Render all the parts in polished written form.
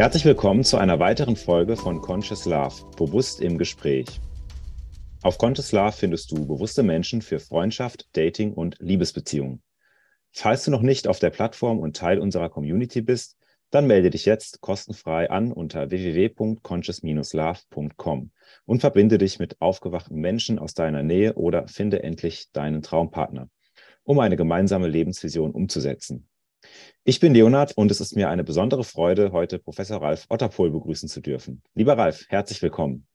Herzlich willkommen zu einer weiteren Folge von Conscious Love – Bewusst im Gespräch. Auf Conscious Love findest du bewusste Menschen für Freundschaft, Dating und Liebesbeziehungen. Falls du noch nicht auf der Plattform und Teil unserer Community bist, dann melde dich jetzt kostenfrei an unter www.conscious-love.com und verbinde dich mit aufgewachten Menschen aus deiner Nähe oder finde endlich deinen Traumpartner, um eine gemeinsame Lebensvision umzusetzen. Ich bin Leonard und es ist mir eine besondere Freude, heute Professor Ralf Otterpohl begrüßen zu dürfen. Lieber Ralf, herzlich willkommen.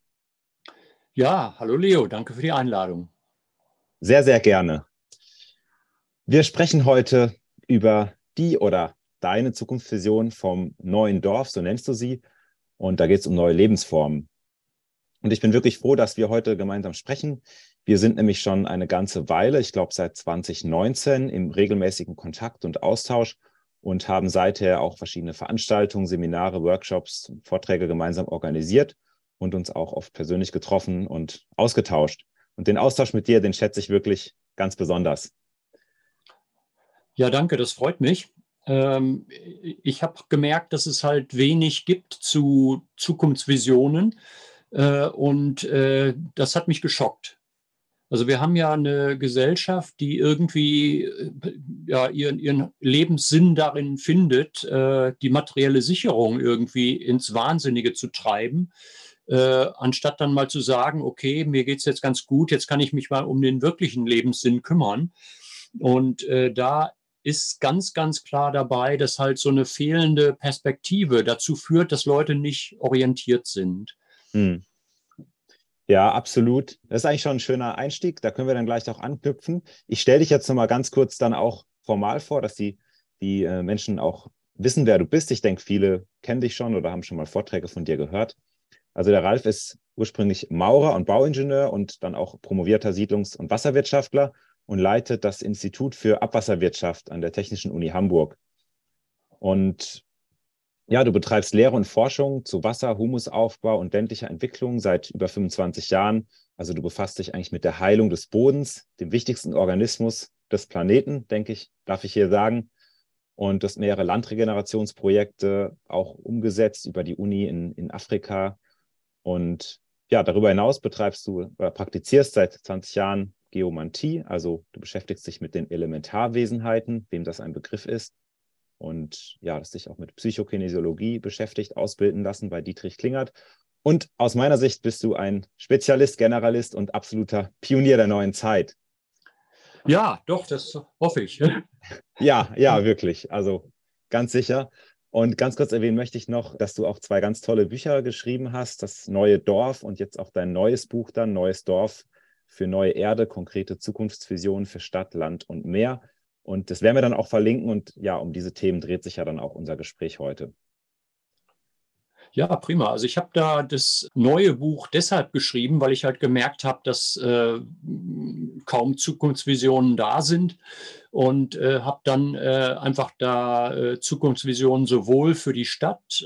Ja, hallo Leo, danke für die Einladung. Sehr, sehr gerne. Wir sprechen heute über die oder deine Zukunftsvision vom neuen Dorf, so nennst du sie, und da geht es um neue Lebensformen. Und ich bin wirklich froh, dass wir heute gemeinsam sprechen. Wir sind nämlich schon eine ganze Weile, ich glaube seit 2019, im regelmäßigen Kontakt und Austausch und haben seither auch verschiedene Veranstaltungen, Seminare, Workshops, Vorträge gemeinsam organisiert und uns auch oft persönlich getroffen und ausgetauscht. Und den Austausch mit dir, den schätze ich wirklich ganz besonders. Ja, danke, das freut mich. Ich habe gemerkt, dass es halt wenig gibt zu Zukunftsvisionen und das hat mich geschockt. Also wir haben ja eine Gesellschaft, die irgendwie ja, ihren Lebenssinn darin findet, die materielle Sicherung irgendwie ins Wahnsinnige zu treiben, anstatt dann mal zu sagen, okay, mir geht es jetzt ganz gut, jetzt kann ich mich mal um den wirklichen Lebenssinn kümmern. Und da ist ganz, ganz klar dabei, dass halt so eine fehlende Perspektive dazu führt, dass Leute nicht orientiert sind. Hm. Ja, absolut. Das ist eigentlich schon ein schöner Einstieg. Da können wir dann gleich auch anknüpfen. Ich stelle dich jetzt nochmal ganz kurz dann auch formal vor, dass die Menschen auch wissen, wer du bist. Ich denke, viele kennen dich schon oder haben schon mal Vorträge von dir gehört. Also der Ralf ist ursprünglich Maurer und Bauingenieur und dann auch promovierter Siedlungs- und Wasserwirtschaftler und leitet das Institut für Abwasserwirtschaft an der Technischen Uni Hamburg. Und ja, du betreibst Lehre und Forschung zu Wasser, Humusaufbau und ländlicher Entwicklung seit über 25 Jahren. Also du befasst dich eigentlich mit der Heilung des Bodens, dem wichtigsten Organismus des Planeten, denke ich, darf ich hier sagen. Und du hast mehrere Landregenerationsprojekte auch umgesetzt über die Uni in Afrika. Und ja, darüber hinaus betreibst du oder praktizierst seit 20 Jahren Geomantie. Also du beschäftigst dich mit den Elementarwesenheiten, wem das ein Begriff ist. Und ja, das dich auch mit Psychokinesiologie beschäftigt, ausbilden lassen bei Dietrich Klinghardt. Und aus meiner Sicht bist du ein Spezialist, Generalist und absoluter Pionier der neuen Zeit. Ja, doch, das hoffe ich. Ja, wirklich. Also ganz sicher. Und ganz kurz erwähnen möchte ich noch, dass du auch zwei ganz tolle Bücher geschrieben hast. Das neue Dorf und jetzt auch dein neues Buch dann, Neues Dorf für neue Erde, konkrete Zukunftsvisionen für Stadt, Land und Meer. Und das werden wir dann auch verlinken und ja, um diese Themen dreht sich ja dann auch unser Gespräch heute. Ja, prima. Also ich habe da das neue Buch deshalb geschrieben, weil ich halt gemerkt habe, dass kaum Zukunftsvisionen da sind und habe dann einfach da Zukunftsvisionen sowohl für die Stadt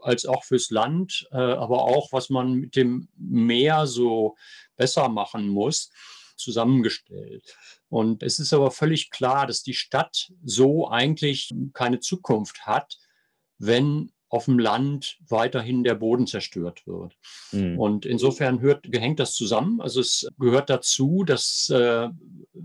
als auch fürs Land, aber auch, was man mit dem Meer so besser machen muss, zusammengestellt. Und es ist aber völlig klar, dass die Stadt so eigentlich keine Zukunft hat, wenn auf dem Land weiterhin der Boden zerstört wird. Mhm. Und insofern hängt das zusammen. Also es gehört dazu, dass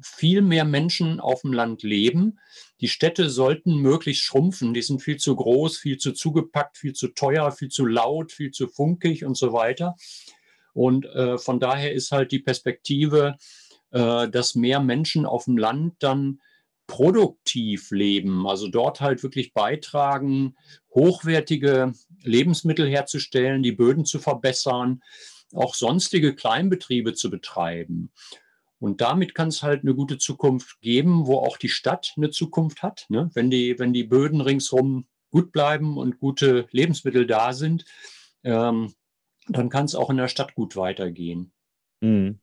viel mehr Menschen auf dem Land leben. Die Städte sollten möglichst schrumpfen. Die sind viel zu groß, viel zu zugepackt, viel zu teuer, viel zu laut, viel zu funkig und so weiter. Und von daher ist halt die Perspektive, dass mehr Menschen auf dem Land dann produktiv leben, also dort halt wirklich beitragen, hochwertige Lebensmittel herzustellen, die Böden zu verbessern, auch sonstige Kleinbetriebe zu betreiben. Und damit kann es halt eine gute Zukunft geben, wo auch die Stadt eine Zukunft hat, ne? Wenn die Böden ringsherum gut bleiben und gute Lebensmittel da sind, dann kann es auch in der Stadt gut weitergehen. Mhm.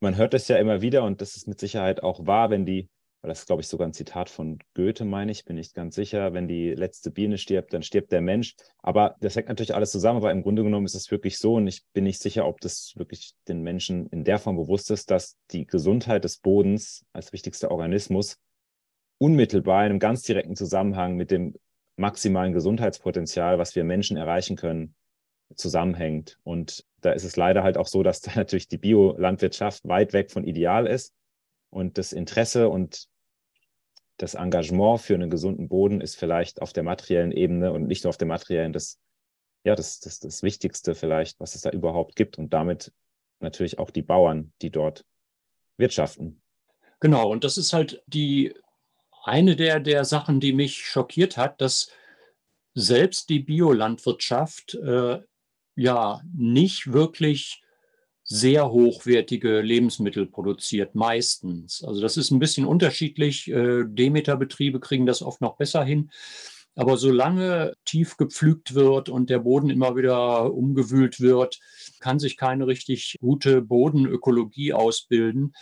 Man hört das ja immer wieder und das ist mit Sicherheit auch wahr, wenn die, das ist glaube ich sogar ein Zitat von Goethe, meine ich, bin nicht ganz sicher, wenn die letzte Biene stirbt, dann stirbt der Mensch. Aber das hängt natürlich alles zusammen, aber im Grunde genommen ist es wirklich so und ich bin nicht sicher, ob das wirklich den Menschen in der Form bewusst ist, dass die Gesundheit des Bodens als wichtigster Organismus unmittelbar in einem ganz direkten Zusammenhang mit dem maximalen Gesundheitspotenzial, was wir Menschen erreichen können, zusammenhängt. Und da ist es leider halt auch so, dass da natürlich die Biolandwirtschaft weit weg von ideal ist. Und das Interesse und das Engagement für einen gesunden Boden ist vielleicht auf der materiellen Ebene und nicht nur auf der materiellen, das Wichtigste vielleicht, was es da überhaupt gibt. Und damit natürlich auch die Bauern, die dort wirtschaften. Genau, und das ist halt eine der Sachen, die mich schockiert hat, dass selbst die Biolandwirtschaft nicht wirklich sehr hochwertige Lebensmittel produziert, meistens. Also das ist ein bisschen unterschiedlich. Demeter-Betriebe kriegen das oft noch besser hin. Aber solange tief gepflügt wird und der Boden immer wieder umgewühlt wird, kann sich keine richtig gute Bodenökologie ausbilden.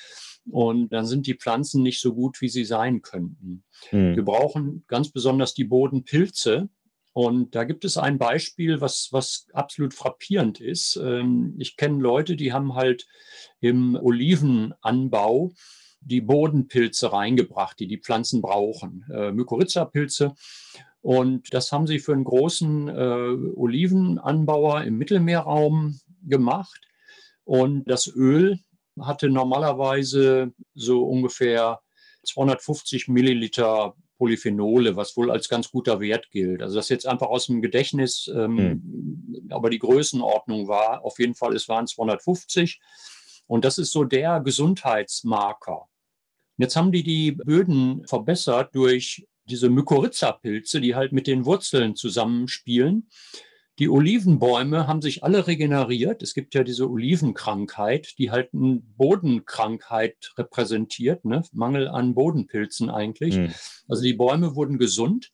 Und dann sind die Pflanzen nicht so gut, wie sie sein könnten. Mhm. Wir brauchen ganz besonders die Bodenpilze. Und da gibt es ein Beispiel, was absolut frappierend ist. Ich kenne Leute, die haben halt im Olivenanbau die Bodenpilze reingebracht, die Pflanzen brauchen, Mykorrhiza-Pilze. Und das haben sie für einen großen Olivenanbauer im Mittelmeerraum gemacht. Und das Öl hatte normalerweise so ungefähr 250 Milliliter Polyphenole, was wohl als ganz guter Wert gilt. Also das jetzt einfach aus dem Gedächtnis, aber die Größenordnung war, auf jeden Fall, es waren 250. Und das ist so der Gesundheitsmarker. Und jetzt haben die Böden verbessert durch diese Mykorrhiza-Pilze, die halt mit den Wurzeln zusammenspielen. Die Olivenbäume haben sich alle regeneriert. Es gibt ja diese Olivenkrankheit, die halt eine Bodenkrankheit repräsentiert, ne? Mangel an Bodenpilzen eigentlich. Mhm. Also die Bäume wurden gesund.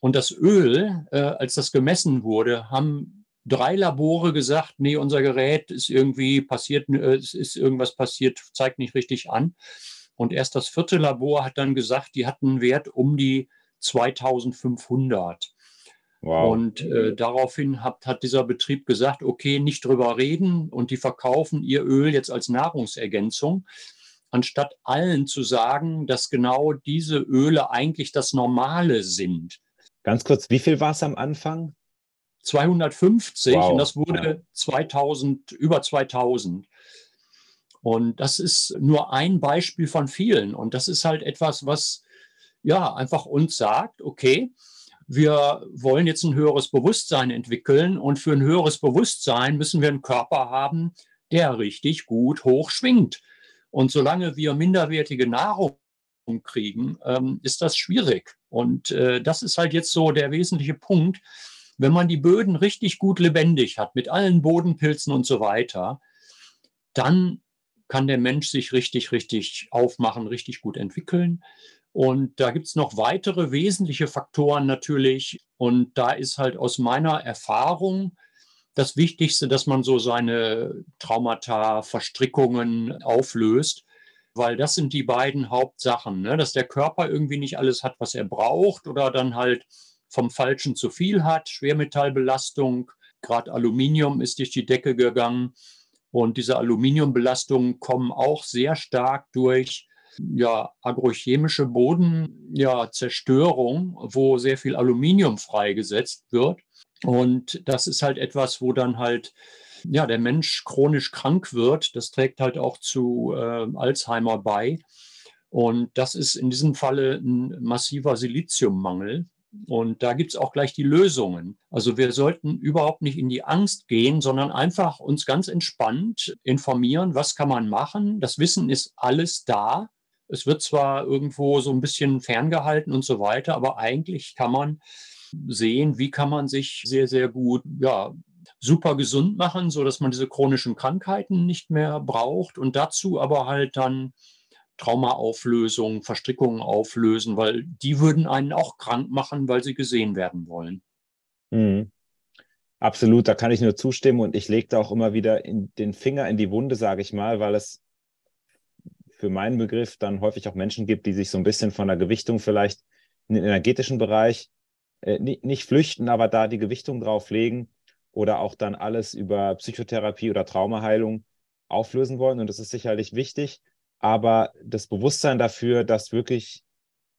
Und das Öl, als das gemessen wurde, haben 3 Labore gesagt, nee, unser Gerät ist irgendwie passiert, es ist irgendwas passiert, zeigt nicht richtig an. Und erst das 4. Labor hat dann gesagt, die hatten einen Wert um die 2500. Wow. Und daraufhin hat dieser Betrieb gesagt, okay, nicht drüber reden, und die verkaufen ihr Öl jetzt als Nahrungsergänzung, anstatt allen zu sagen, dass genau diese Öle eigentlich das Normale sind. Ganz kurz, wie viel war es am Anfang? 250, wow. Und das wurde über 2000. Und das ist nur ein Beispiel von vielen. Und das ist halt etwas, was einfach uns sagt, okay, wir wollen jetzt ein höheres Bewusstsein entwickeln, und für ein höheres Bewusstsein müssen wir einen Körper haben, der richtig gut hoch schwingt. Und solange wir minderwertige Nahrung kriegen, ist das schwierig. Und das ist halt jetzt so der wesentliche Punkt. Wenn man die Böden richtig gut lebendig hat, mit allen Bodenpilzen und so weiter, dann kann der Mensch sich richtig, richtig aufmachen, richtig gut entwickeln. Und da gibt es noch weitere wesentliche Faktoren natürlich. Und da ist halt aus meiner Erfahrung das Wichtigste, dass man so seine Traumata, Verstrickungen auflöst. Weil das sind die beiden Hauptsachen, ne? Dass der Körper irgendwie nicht alles hat, was er braucht, oder dann halt vom Falschen zu viel hat. Schwermetallbelastung, gerade Aluminium ist durch die Decke gegangen. Und diese Aluminiumbelastungen kommen auch sehr stark durch agrochemische Bodenzerstörung, wo sehr viel Aluminium freigesetzt wird. Und das ist halt etwas, wo dann halt der Mensch chronisch krank wird. Das trägt halt auch zu Alzheimer bei. Und das ist in diesem Falle ein massiver Siliziummangel. Und da gibt es auch gleich die Lösungen. Also wir sollten überhaupt nicht in die Angst gehen, sondern einfach uns ganz entspannt informieren, was kann man machen. Das Wissen ist alles da. Es wird zwar irgendwo so ein bisschen ferngehalten und so weiter, aber eigentlich kann man sehen, wie kann man sich sehr, sehr gut, super gesund machen, sodass man diese chronischen Krankheiten nicht mehr braucht, und dazu aber halt dann Traumaauflösung, Verstrickungen auflösen, weil die würden einen auch krank machen, weil sie gesehen werden wollen. Mhm. Absolut, da kann ich nur zustimmen, und ich lege da auch immer wieder den Finger in die Wunde, sage ich mal, weil es für meinen Begriff dann häufig auch Menschen gibt, die sich so ein bisschen von der Gewichtung vielleicht in den energetischen Bereich nicht flüchten, aber da die Gewichtung drauf legen oder auch dann alles über Psychotherapie oder Traumaheilung auflösen wollen. Und das ist sicherlich wichtig, aber das Bewusstsein dafür, dass wirklich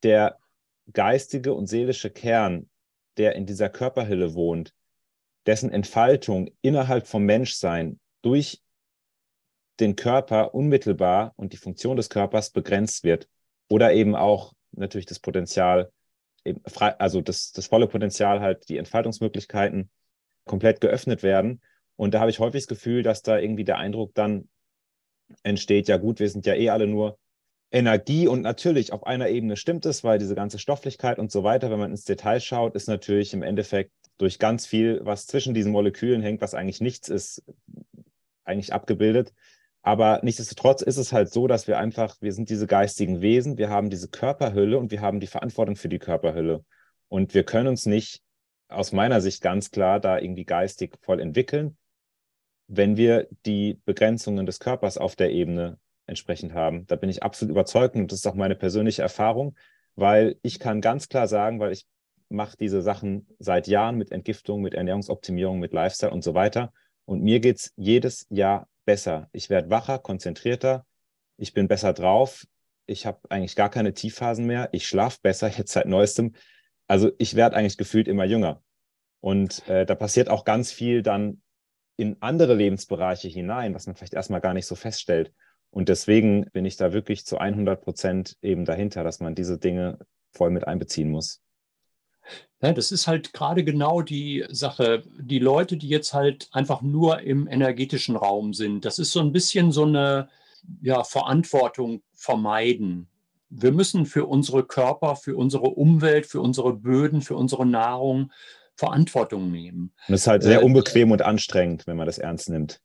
der geistige und seelische Kern der in dieser Körperhülle wohnt, dessen Entfaltung innerhalb vom Menschsein durch den Körper unmittelbar und die Funktion des Körpers begrenzt wird oder eben auch natürlich das Potenzial, also das volle Potenzial halt, die Entfaltungsmöglichkeiten komplett geöffnet werden. Und da habe ich häufig das Gefühl, dass da irgendwie der Eindruck dann entsteht, ja gut, wir sind ja eh alle nur Energie und natürlich auf einer Ebene stimmt es, weil diese ganze Stofflichkeit und so weiter, wenn man ins Detail schaut, ist natürlich im Endeffekt durch ganz viel, was zwischen diesen Molekülen hängt, was eigentlich nichts ist, eigentlich abgebildet. Aber nichtsdestotrotz ist es halt so, dass wir sind diese geistigen Wesen, wir haben diese Körperhülle und wir haben die Verantwortung für die Körperhülle. Und wir können uns nicht, aus meiner Sicht ganz klar, da irgendwie geistig voll entwickeln, wenn wir die Begrenzungen des Körpers auf der Ebene entsprechend haben. Da bin ich absolut überzeugt und das ist auch meine persönliche Erfahrung, weil ich kann ganz klar sagen, weil ich mache diese Sachen seit Jahren mit Entgiftung, mit Ernährungsoptimierung, mit Lifestyle und so weiter. Und mir geht es jedes Jahr besser. Ich werde wacher, konzentrierter, ich bin besser drauf, ich habe eigentlich gar keine Tiefphasen mehr, ich schlafe besser jetzt seit Neuestem. Also ich werde eigentlich gefühlt immer jünger. Und da passiert auch ganz viel dann in andere Lebensbereiche hinein, was man vielleicht erstmal gar nicht so feststellt. Und deswegen bin ich da wirklich zu 100% eben dahinter, dass man diese Dinge voll mit einbeziehen muss. Ja, das ist halt gerade genau die Sache. Die Leute, die jetzt halt einfach nur im energetischen Raum sind, das ist so ein bisschen so eine Verantwortung vermeiden. Wir müssen für unsere Körper, für unsere Umwelt, für unsere Böden, für unsere Nahrung Verantwortung nehmen. Das ist halt sehr unbequem und anstrengend, wenn man das ernst nimmt.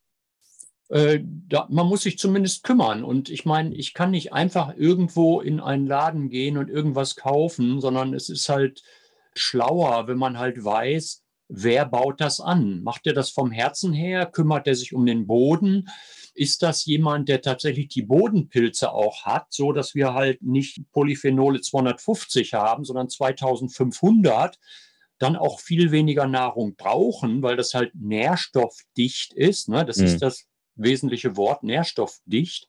Man muss sich zumindest kümmern. Und ich meine, ich kann nicht einfach irgendwo in einen Laden gehen und irgendwas kaufen, sondern es ist halt schlauer, wenn man halt weiß, wer baut das an? Macht er das vom Herzen her? Kümmert er sich um den Boden? Ist das jemand, der tatsächlich die Bodenpilze auch hat, so dass wir halt nicht Polyphenole 250 haben, sondern 2500? Dann auch viel weniger Nahrung brauchen, weil das halt nährstoffdicht ist. Ne? Das ist das wesentliche Wort, nährstoffdicht.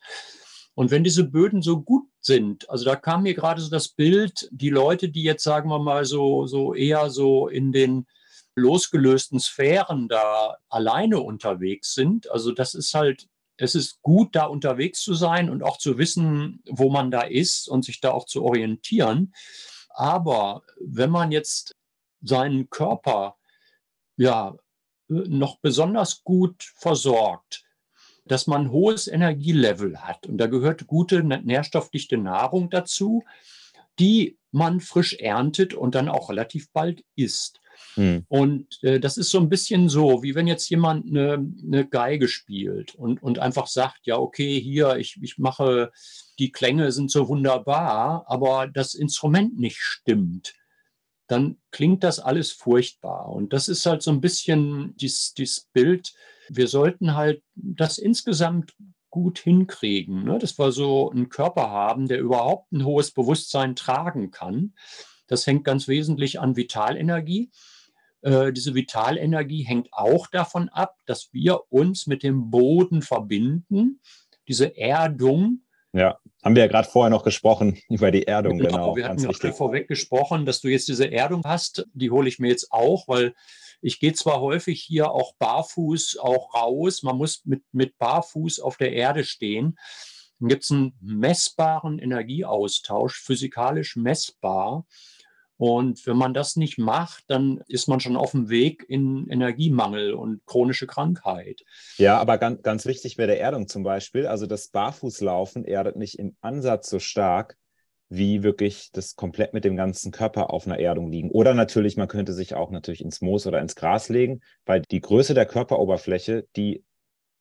Und wenn diese Böden so gut sind, also da kam mir gerade so das Bild, die Leute, die jetzt, sagen wir mal, so eher so in den losgelösten Sphären da alleine unterwegs sind, also das ist halt, es ist gut, da unterwegs zu sein und auch zu wissen, wo man da ist und sich da auch zu orientieren. Aber wenn man jetzt seinen Körper noch besonders gut versorgt, dass man ein hohes Energielevel hat. Und da gehört gute, nährstoffdichte Nahrung dazu, die man frisch erntet und dann auch relativ bald isst. Hm. Und das ist so ein bisschen so, wie wenn jetzt jemand eine Geige spielt und einfach sagt, ja, okay, hier, ich mache, die Klänge sind so wunderbar, aber das Instrument nicht stimmt. Dann klingt das alles furchtbar. Und das ist halt so ein bisschen dieses Bild. Wir sollten halt das insgesamt gut hinkriegen, ne? Dass wir so einen Körper haben, der überhaupt ein hohes Bewusstsein tragen kann. Das hängt ganz wesentlich an Vitalenergie. Diese Vitalenergie hängt auch davon ab, dass wir uns mit dem Boden verbinden, diese Erdung. Ja, haben wir ja gerade vorher noch gesprochen über die Erdung. Genau, wir hatten ja vorweg gesprochen, dass du jetzt diese Erdung hast. Die hole ich mir jetzt auch, weil ich gehe zwar häufig hier auch barfuß auch raus. Man muss mit barfuß auf der Erde stehen. Dann gibt es einen messbaren Energieaustausch, physikalisch messbar. Und wenn man das nicht macht, dann ist man schon auf dem Weg in Energiemangel und chronische Krankheit. Ja, aber ganz, ganz wichtig bei der Erdung zum Beispiel, also das Barfußlaufen erdet nicht im Ansatz so stark, wie wirklich das komplett mit dem ganzen Körper auf einer Erdung liegen. Oder natürlich, man könnte sich auch natürlich ins Moos oder ins Gras legen, weil die Größe der Körperoberfläche, die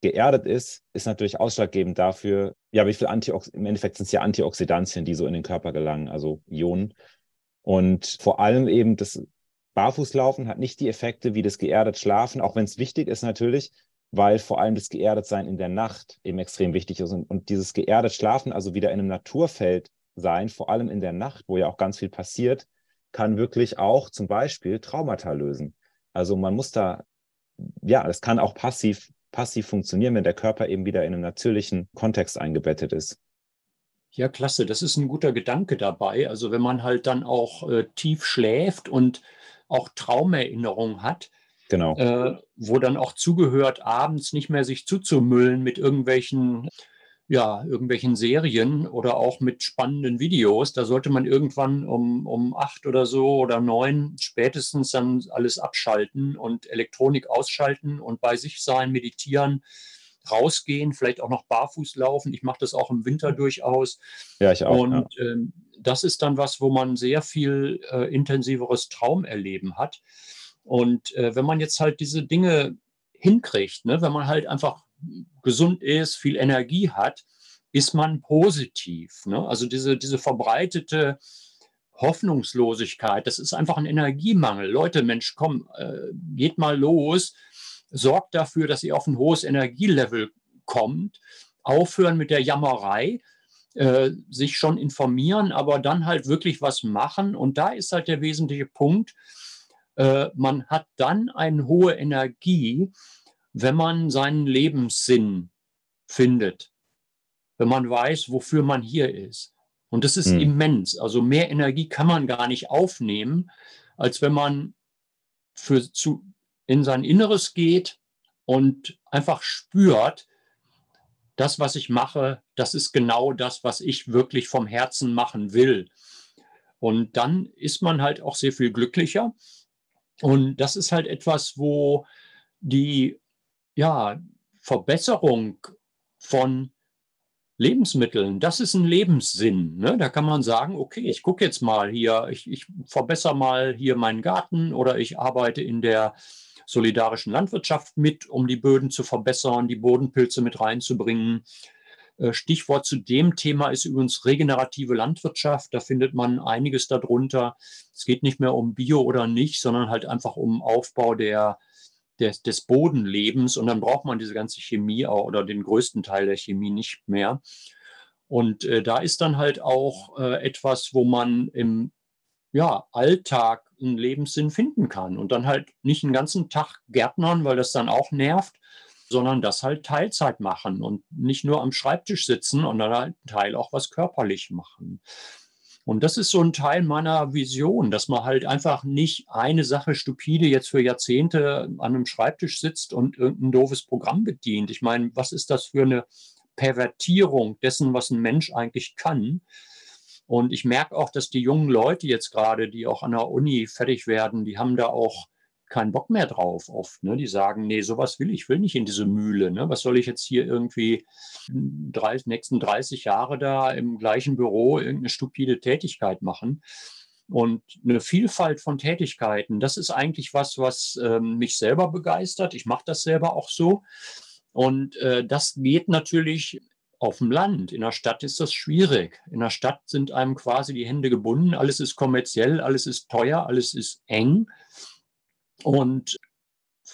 geerdet ist, ist natürlich ausschlaggebend dafür, wie viel Antioxidantien, im Endeffekt sind es ja Antioxidantien, die so in den Körper gelangen, also Ionen. Und vor allem eben das Barfußlaufen hat nicht die Effekte wie das geerdet Schlafen, auch wenn es wichtig ist natürlich, weil vor allem das geerdet Sein in der Nacht eben extrem wichtig ist. Und dieses geerdet Schlafen, also wieder in einem Naturfeld sein, vor allem in der Nacht, wo ja auch ganz viel passiert, kann wirklich auch zum Beispiel Traumata lösen. Also man muss da, das kann auch passiv funktionieren, wenn der Körper eben wieder in einem natürlichen Kontext eingebettet ist. Ja, klasse. Das ist ein guter Gedanke dabei. Also wenn man halt dann auch tief schläft und auch Traumerinnerungen hat, genau. Wo dann auch zugehört, abends nicht mehr sich zuzumüllen mit irgendwelchen, ja, irgendwelchen Serien oder auch mit spannenden Videos. Da sollte man irgendwann um 8 oder so oder 9 spätestens dann alles abschalten und Elektronik ausschalten und bei sich sein, meditieren, rausgehen, vielleicht auch noch barfuß laufen. Ich mache das auch im Winter durchaus. Ja, ich auch. Und ja. Das ist dann was, wo man sehr viel intensiveres Traumerleben hat. Und wenn man jetzt halt diese Dinge hinkriegt, ne, wenn man halt einfach gesund ist, viel Energie hat, ist man positiv. Ne? Also diese verbreitete Hoffnungslosigkeit, das ist einfach ein Energiemangel. Leute, Mensch, komm, geht mal los, sorgt dafür, dass ihr auf ein hohes Energielevel kommt, aufhören mit der Jammerei, sich schon informieren, aber dann halt wirklich was machen. Und da ist halt der wesentliche Punkt, man hat dann eine hohe Energie, wenn man seinen Lebenssinn findet, wenn man weiß, wofür man hier ist. Und das ist immens. Also mehr Energie kann man gar nicht aufnehmen, als wenn man in sein Inneres geht und einfach spürt, das, was ich mache, das ist genau das, was ich wirklich vom Herzen machen will. Und dann ist man halt auch sehr viel glücklicher. Und das ist halt etwas, wo die Verbesserung von Lebensmitteln, das ist ein Lebenssinn. Ne? Da kann man sagen, okay, ich gucke jetzt mal hier, ich verbessere mal hier meinen Garten oder ich arbeite in der solidarischen Landwirtschaft mit, um die Böden zu verbessern, die Bodenpilze mit reinzubringen. Stichwort zu dem Thema ist übrigens regenerative Landwirtschaft. Da findet man einiges darunter. Es geht nicht mehr um Bio oder nicht, sondern halt einfach um Aufbau des Bodenlebens, und dann braucht man diese ganze Chemie oder den größten Teil der Chemie nicht mehr. Und da ist dann halt auch etwas, wo man im Alltag einen Lebenssinn finden kann und dann halt nicht den ganzen Tag gärtnern, weil das dann auch nervt, sondern das halt Teilzeit machen und nicht nur am Schreibtisch sitzen und dann halt einen Teil auch was körperlich machen. Und das ist so ein Teil meiner Vision, dass man halt einfach nicht eine Sache stupide jetzt für Jahrzehnte an einem Schreibtisch sitzt und irgendein doofes Programm bedient. Ich meine, was ist das für eine Pervertierung dessen, was ein Mensch eigentlich kann? Und ich merke auch, dass die jungen Leute jetzt gerade, die auch an der Uni fertig werden, die haben da auch keinen Bock mehr drauf oft. Ne? Die sagen, nee, sowas will nicht in diese Mühle. Ne? Was soll ich jetzt hier irgendwie nächsten 30 Jahre da im gleichen Büro irgendeine stupide Tätigkeit machen? Und eine Vielfalt von Tätigkeiten, das ist eigentlich was mich selber begeistert. Ich mache das selber auch so. Und das geht natürlich auf dem Land. In der Stadt ist das schwierig. In der Stadt sind einem quasi die Hände gebunden. Alles ist kommerziell, alles ist teuer, alles ist eng. Und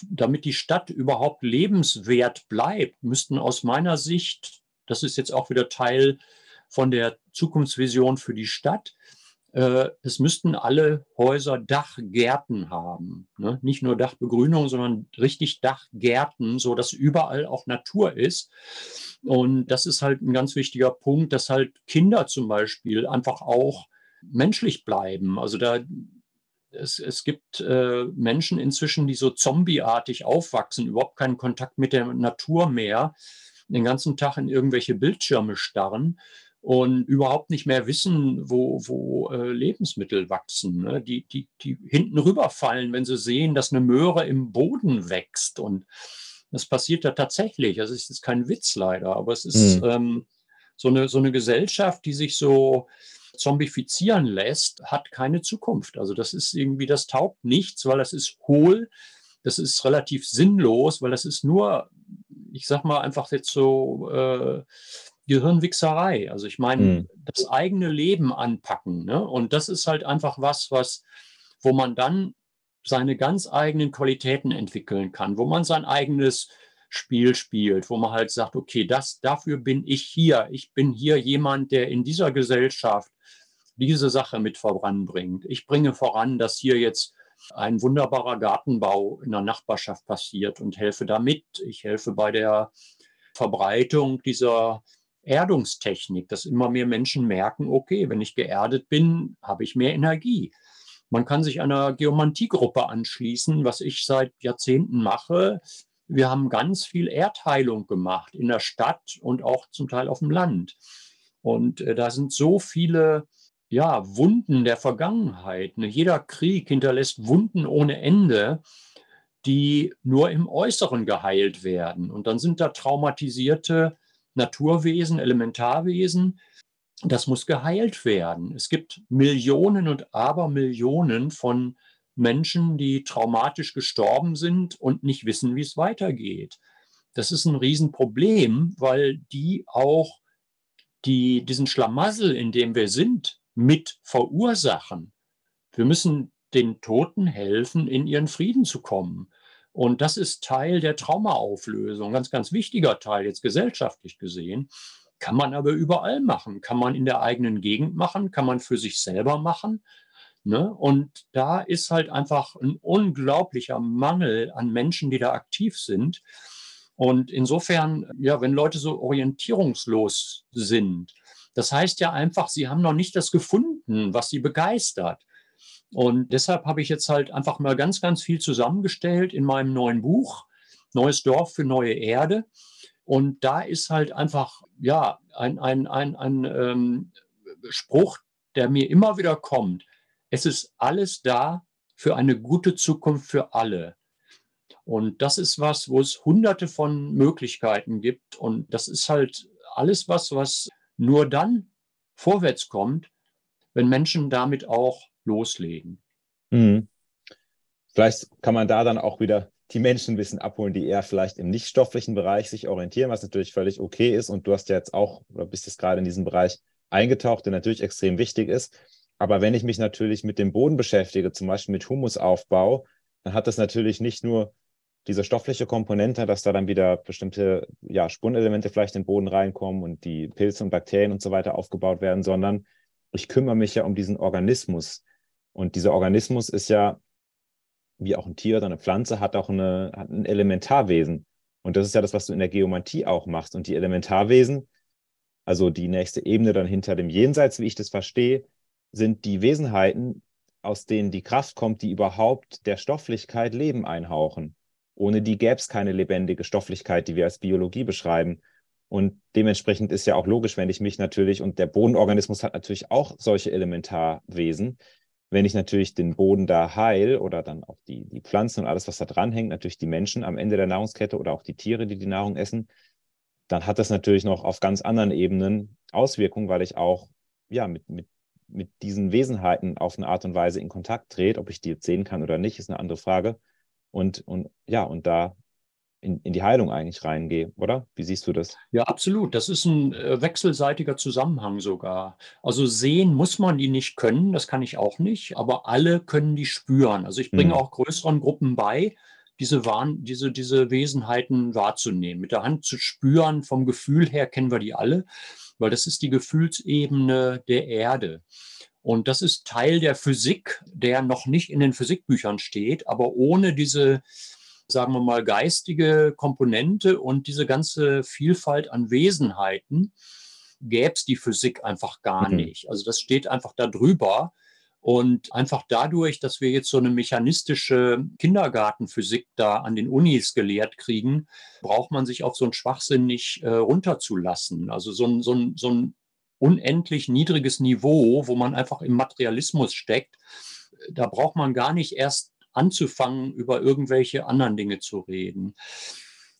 damit die Stadt überhaupt lebenswert bleibt, müssten aus meiner Sicht, das ist jetzt auch wieder Teil von der Zukunftsvision für die Stadt, es müssten alle Häuser Dachgärten haben. Ne? Nicht nur Dachbegrünung, sondern richtig Dachgärten, sodass überall auch Natur ist. Und das ist halt ein ganz wichtiger Punkt, dass halt Kinder zum Beispiel einfach auch menschlich bleiben. Also es gibt Menschen inzwischen, die so zombieartig aufwachsen, überhaupt keinen Kontakt mit der Natur mehr, den ganzen Tag in irgendwelche Bildschirme starren und überhaupt nicht mehr wissen, wo Lebensmittel wachsen. Ne? Die hinten rüberfallen, wenn sie sehen, dass eine Möhre im Boden wächst. Und das passiert da tatsächlich. Also es ist kein Witz leider, aber es ist so eine Gesellschaft, die sich so zombifizieren lässt, hat keine Zukunft. Also das ist irgendwie, das taugt nichts, weil das ist hohl, das ist relativ sinnlos, weil das ist nur, ich sag mal einfach jetzt so Gehirnwichserei. Also ich meine, das eigene Leben anpacken. Ne? Und das ist halt einfach wo man dann seine ganz eigenen Qualitäten entwickeln kann, wo man sein eigenes Spiel spielt, wo man halt sagt, okay, dafür bin ich hier. Ich bin hier jemand, der in dieser Gesellschaft diese Sache mit voranbringt. Ich bringe voran, dass hier jetzt ein wunderbarer Gartenbau in der Nachbarschaft passiert und helfe damit. Ich helfe bei der Verbreitung dieser Erdungstechnik, dass immer mehr Menschen merken, okay, wenn ich geerdet bin, habe ich mehr Energie. Man kann sich einer Geomantiegruppe anschließen, was ich seit Jahrzehnten mache. Wir haben ganz viel Erdheilung gemacht in der Stadt und auch zum Teil auf dem Land. Und da sind so viele Wunden der Vergangenheit. Ne? Jeder Krieg hinterlässt Wunden ohne Ende, die nur im Äußeren geheilt werden. Und dann sind da traumatisierte Naturwesen, Elementarwesen. Das muss geheilt werden. Es gibt Millionen und Abermillionen von Menschen, die traumatisch gestorben sind und nicht wissen, wie es weitergeht. Das ist ein Riesenproblem, weil die auch diesen Schlamassel, in dem wir sind, mit verursachen. Wir müssen den Toten helfen, in ihren Frieden zu kommen. Und das ist Teil der Traumaauflösung, ganz, ganz wichtiger Teil, jetzt gesellschaftlich gesehen. Kann man aber überall machen, kann man in der eigenen Gegend machen, kann man für sich selber machen. Ne? Und da ist halt einfach ein unglaublicher Mangel an Menschen, die da aktiv sind. Und insofern, wenn Leute so orientierungslos sind, das heißt ja einfach, sie haben noch nicht das gefunden, was sie begeistert. Und deshalb habe ich jetzt halt einfach mal ganz, ganz viel zusammengestellt in meinem neuen Buch, Neues Dorf für neue Erde. Und da ist halt einfach ein Spruch, der mir immer wieder kommt. Es ist alles da für eine gute Zukunft für alle. Und das ist was, wo es hunderte von Möglichkeiten gibt. Und das ist halt alles was nur dann vorwärts kommt, wenn Menschen damit auch loslegen. Mhm. Vielleicht kann man da dann auch wieder die Menschen ein bisschen abholen, die eher vielleicht im nichtstofflichen Bereich sich orientieren, was natürlich völlig okay ist. Und du hast ja jetzt auch, oder bist jetzt gerade in diesen Bereich eingetaucht, der natürlich extrem wichtig ist. Aber wenn ich mich natürlich mit dem Boden beschäftige, zum Beispiel mit Humusaufbau, dann hat das natürlich nicht nur diese stoffliche Komponente, dass da dann wieder bestimmte Spurenelemente vielleicht in den Boden reinkommen und die Pilze und Bakterien und so weiter aufgebaut werden, sondern ich kümmere mich ja um diesen Organismus. Und dieser Organismus ist ja, wie auch ein Tier oder eine Pflanze, hat ein Elementarwesen. Und das ist ja das, was du in der Geomantie auch machst. Und die Elementarwesen, also die nächste Ebene dann hinter dem Jenseits, wie ich das verstehe, sind die Wesenheiten, aus denen die Kraft kommt, die überhaupt der Stofflichkeit Leben einhauchen. Ohne die gäbe es keine lebendige Stofflichkeit, die wir als Biologie beschreiben. Und dementsprechend ist ja auch logisch, wenn ich mich natürlich, und der Bodenorganismus hat natürlich auch solche Elementarwesen, wenn ich natürlich den Boden da heil oder dann auch die Pflanzen und alles, was da dranhängt, natürlich die Menschen am Ende der Nahrungskette oder auch die Tiere, die die Nahrung essen, dann hat das natürlich noch auf ganz anderen Ebenen Auswirkungen, weil ich auch mit diesen Wesenheiten auf eine Art und Weise in Kontakt trete. Ob ich die jetzt sehen kann oder nicht, ist eine andere Frage. Und da in die Heilung eigentlich reingehe, oder? Wie siehst du das? Ja, absolut. Das ist ein wechselseitiger Zusammenhang sogar. Also sehen muss man die nicht können, das kann ich auch nicht, aber alle können die spüren. Also ich bringe auch größeren Gruppen bei, diese Wesenheiten wahrzunehmen, mit der Hand zu spüren. Vom Gefühl her kennen wir die alle, weil das ist die Gefühlsebene der Erde. Und das ist Teil der Physik, der noch nicht in den Physikbüchern steht, aber ohne diese, sagen wir mal, geistige Komponente und diese ganze Vielfalt an Wesenheiten gäbe es die Physik einfach gar nicht. Also das steht einfach da drüber. Und einfach dadurch, dass wir jetzt so eine mechanistische Kindergartenphysik da an den Unis gelehrt kriegen, braucht man sich auf so einen Schwachsinn nicht runterzulassen. Also so ein unendlich niedriges Niveau, wo man einfach im Materialismus steckt, da braucht man gar nicht erst anzufangen, über irgendwelche anderen Dinge zu reden.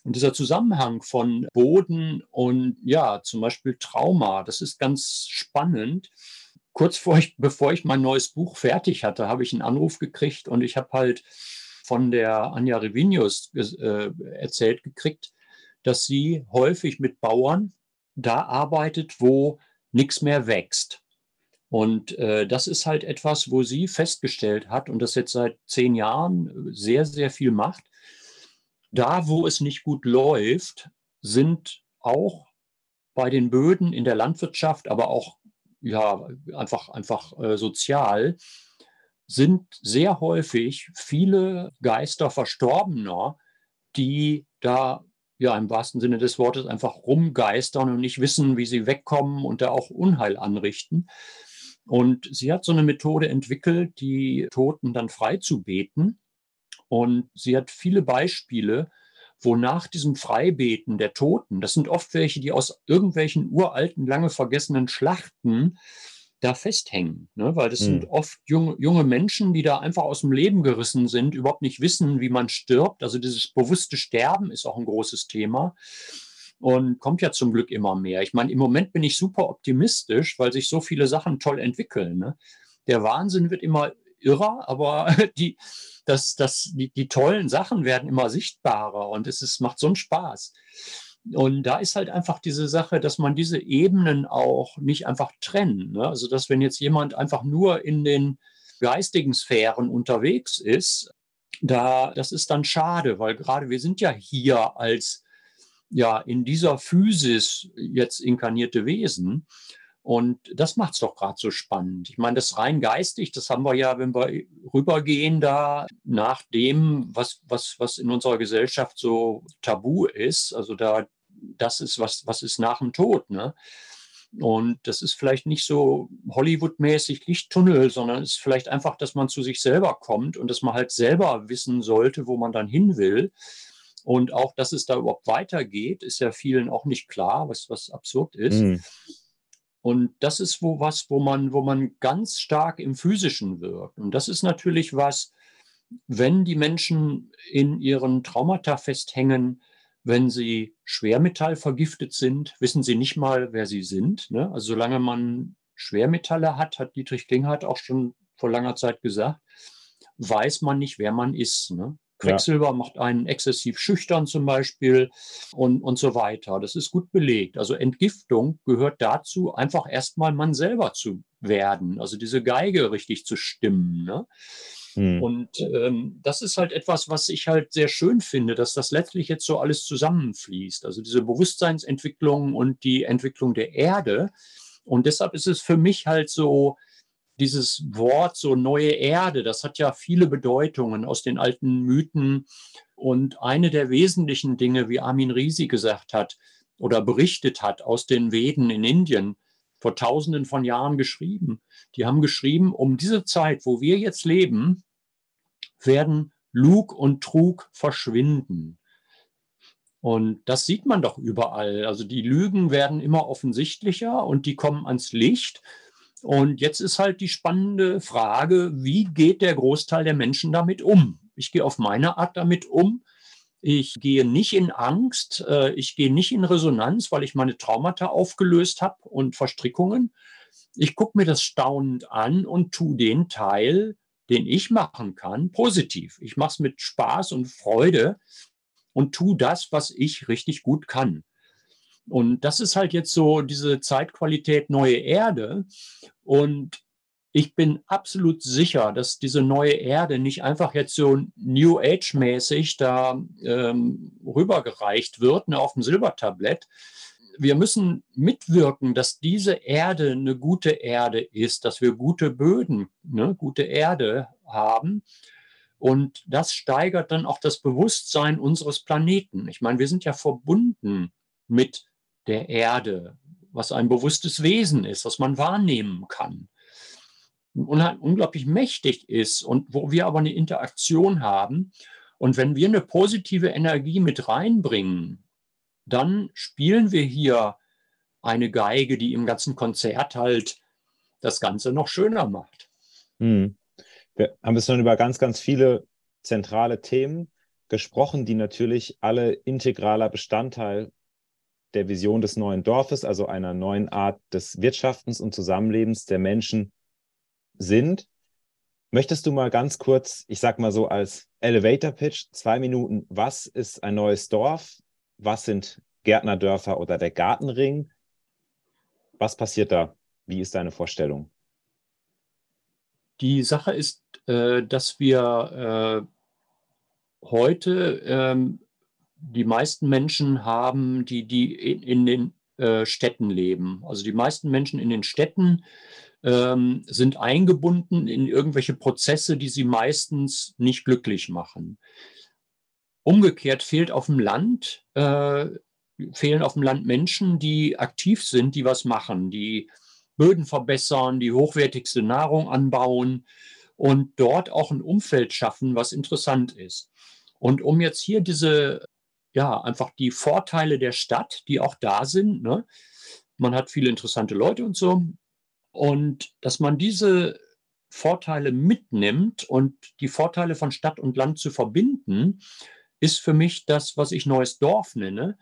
Und dieser Zusammenhang von Boden und zum Beispiel Trauma, das ist ganz spannend. Kurz bevor ich mein neues Buch fertig hatte, habe ich einen Anruf gekriegt und ich habe halt von der Anja Rivinius erzählt gekriegt, dass sie häufig mit Bauern da arbeitet, wo nichts mehr wächst. Und das ist halt etwas, wo sie festgestellt hat und das jetzt seit 10 Jahren sehr, sehr viel macht. Da, wo es nicht gut läuft, sind auch bei den Böden in der Landwirtschaft, aber auch einfach sozial, sind sehr häufig viele Geister Verstorbener, die da ja im wahrsten Sinne des Wortes einfach rumgeistern und nicht wissen, wie sie wegkommen und da auch Unheil anrichten. Und sie hat so eine Methode entwickelt, die Toten dann frei zu beten. Und sie hat viele Beispiele, wo nach diesem Freibeten der Toten, das sind oft welche, die aus irgendwelchen uralten, lange vergessenen Schlachten da festhängen, ne? Weil das sind oft junge Menschen, die da einfach aus dem Leben gerissen sind, überhaupt nicht wissen, wie man stirbt. Also dieses bewusste Sterben ist auch ein großes Thema und kommt ja zum Glück immer mehr. Ich meine, im Moment bin ich super optimistisch, weil sich so viele Sachen toll entwickeln, ne? Der Wahnsinn wird immer irrer, aber die tollen Sachen werden immer sichtbarer und es macht so einen Spaß. Und da ist halt einfach diese Sache, dass man diese Ebenen auch nicht einfach trennen, ne? Also, dass wenn jetzt jemand einfach nur in den geistigen Sphären unterwegs ist, das ist dann schade, weil gerade wir sind ja hier als ja in dieser Physis jetzt inkarnierte Wesen. Und das macht es doch gerade so spannend. Ich meine, das rein geistig, das haben wir ja, wenn wir rübergehen da, nach dem, was in unserer Gesellschaft so tabu ist, also das ist, was ist nach dem Tod, ne? Und das ist vielleicht nicht so Hollywood-mäßig Lichttunnel, sondern es ist vielleicht einfach, dass man zu sich selber kommt und dass man halt selber wissen sollte, wo man dann hin will. Und auch, dass es da überhaupt weitergeht, ist ja vielen auch nicht klar, was absurd ist. Und das ist wo man ganz stark im Physischen wirkt. Und das ist natürlich was, wenn die Menschen in ihren Traumata festhängen, wenn sie schwermetallvergiftet sind, wissen sie nicht mal, wer sie sind, ne? Also solange man Schwermetalle hat Dietrich Klinghardt auch schon vor langer Zeit gesagt, weiß man nicht, wer man ist, ne? Quecksilber macht einen exzessiv schüchtern zum Beispiel und so weiter. Das ist gut belegt. Also Entgiftung gehört dazu, einfach erstmal man selber zu werden, also diese Geige richtig zu stimmen, ne? Und das ist halt etwas, was ich halt sehr schön finde, dass das letztlich jetzt so alles zusammenfließt. Also diese Bewusstseinsentwicklung und die Entwicklung der Erde. Und deshalb ist es für mich halt so, dieses Wort, so neue Erde, das hat ja viele Bedeutungen aus den alten Mythen. Und eine der wesentlichen Dinge, wie Armin Riesi gesagt hat oder berichtet hat, aus den Veden in Indien, vor tausenden von Jahren geschrieben. Die haben geschrieben, um diese Zeit, wo wir jetzt leben, werden Lug und Trug verschwinden. Und das sieht man doch überall. Also die Lügen werden immer offensichtlicher und die kommen ans Licht. Und jetzt ist halt die spannende Frage, wie geht der Großteil der Menschen damit um? Ich gehe auf meine Art damit um. Ich gehe nicht in Angst, ich gehe nicht in Resonanz, weil ich meine Traumata aufgelöst habe und Verstrickungen. Ich gucke mir das staunend an und tue den Teil, den ich machen kann, positiv. Ich mache es mit Spaß und Freude und tue das, was ich richtig gut kann. Und das ist halt jetzt so diese Zeitqualität neue Erde. Und ich bin absolut sicher, dass diese neue Erde nicht einfach jetzt so New Age-mäßig da rübergereicht wird, ne, auf dem Silbertablett. Wir müssen mitwirken, dass diese Erde eine gute Erde ist, dass wir gute Böden, ne, gute Erde haben. Und das steigert dann auch das Bewusstsein unseres Planeten. Ich meine, wir sind ja verbunden mit der Erde, was ein bewusstes Wesen ist, was man wahrnehmen kann und halt unglaublich mächtig ist und wo wir aber eine Interaktion haben. Und wenn wir eine positive Energie mit reinbringen, dann spielen wir hier eine Geige, die im ganzen Konzert halt das Ganze noch schöner macht. Wir haben jetzt schon über ganz, ganz viele zentrale Themen gesprochen, die natürlich alle integraler Bestandteil der Vision des neuen Dorfes, also einer neuen Art des Wirtschaftens und Zusammenlebens der Menschen sind. Möchtest du mal ganz kurz, ich sag mal so als Elevator-Pitch, 2 Minuten, was ist ein neues Dorf? Was sind Gärtnerdörfer oder der Gartenring? Was passiert da? Wie ist deine Vorstellung? Die Sache ist, dass wir heute... Die meisten Menschen haben, die in den Städten leben. Also die meisten Menschen in den Städten sind eingebunden in irgendwelche Prozesse, die sie meistens nicht glücklich machen. Umgekehrt fehlen auf dem Land Menschen, die aktiv sind, die was machen, die Böden verbessern, die hochwertigste Nahrung anbauen und dort auch ein Umfeld schaffen, was interessant ist. Und um jetzt hier diese, ja, einfach die Vorteile der Stadt, die auch da sind, ne? Man hat viele interessante Leute und so, und dass man diese Vorteile mitnimmt und die Vorteile von Stadt und Land zu verbinden, ist für mich das, was ich Neues Dorf nenne.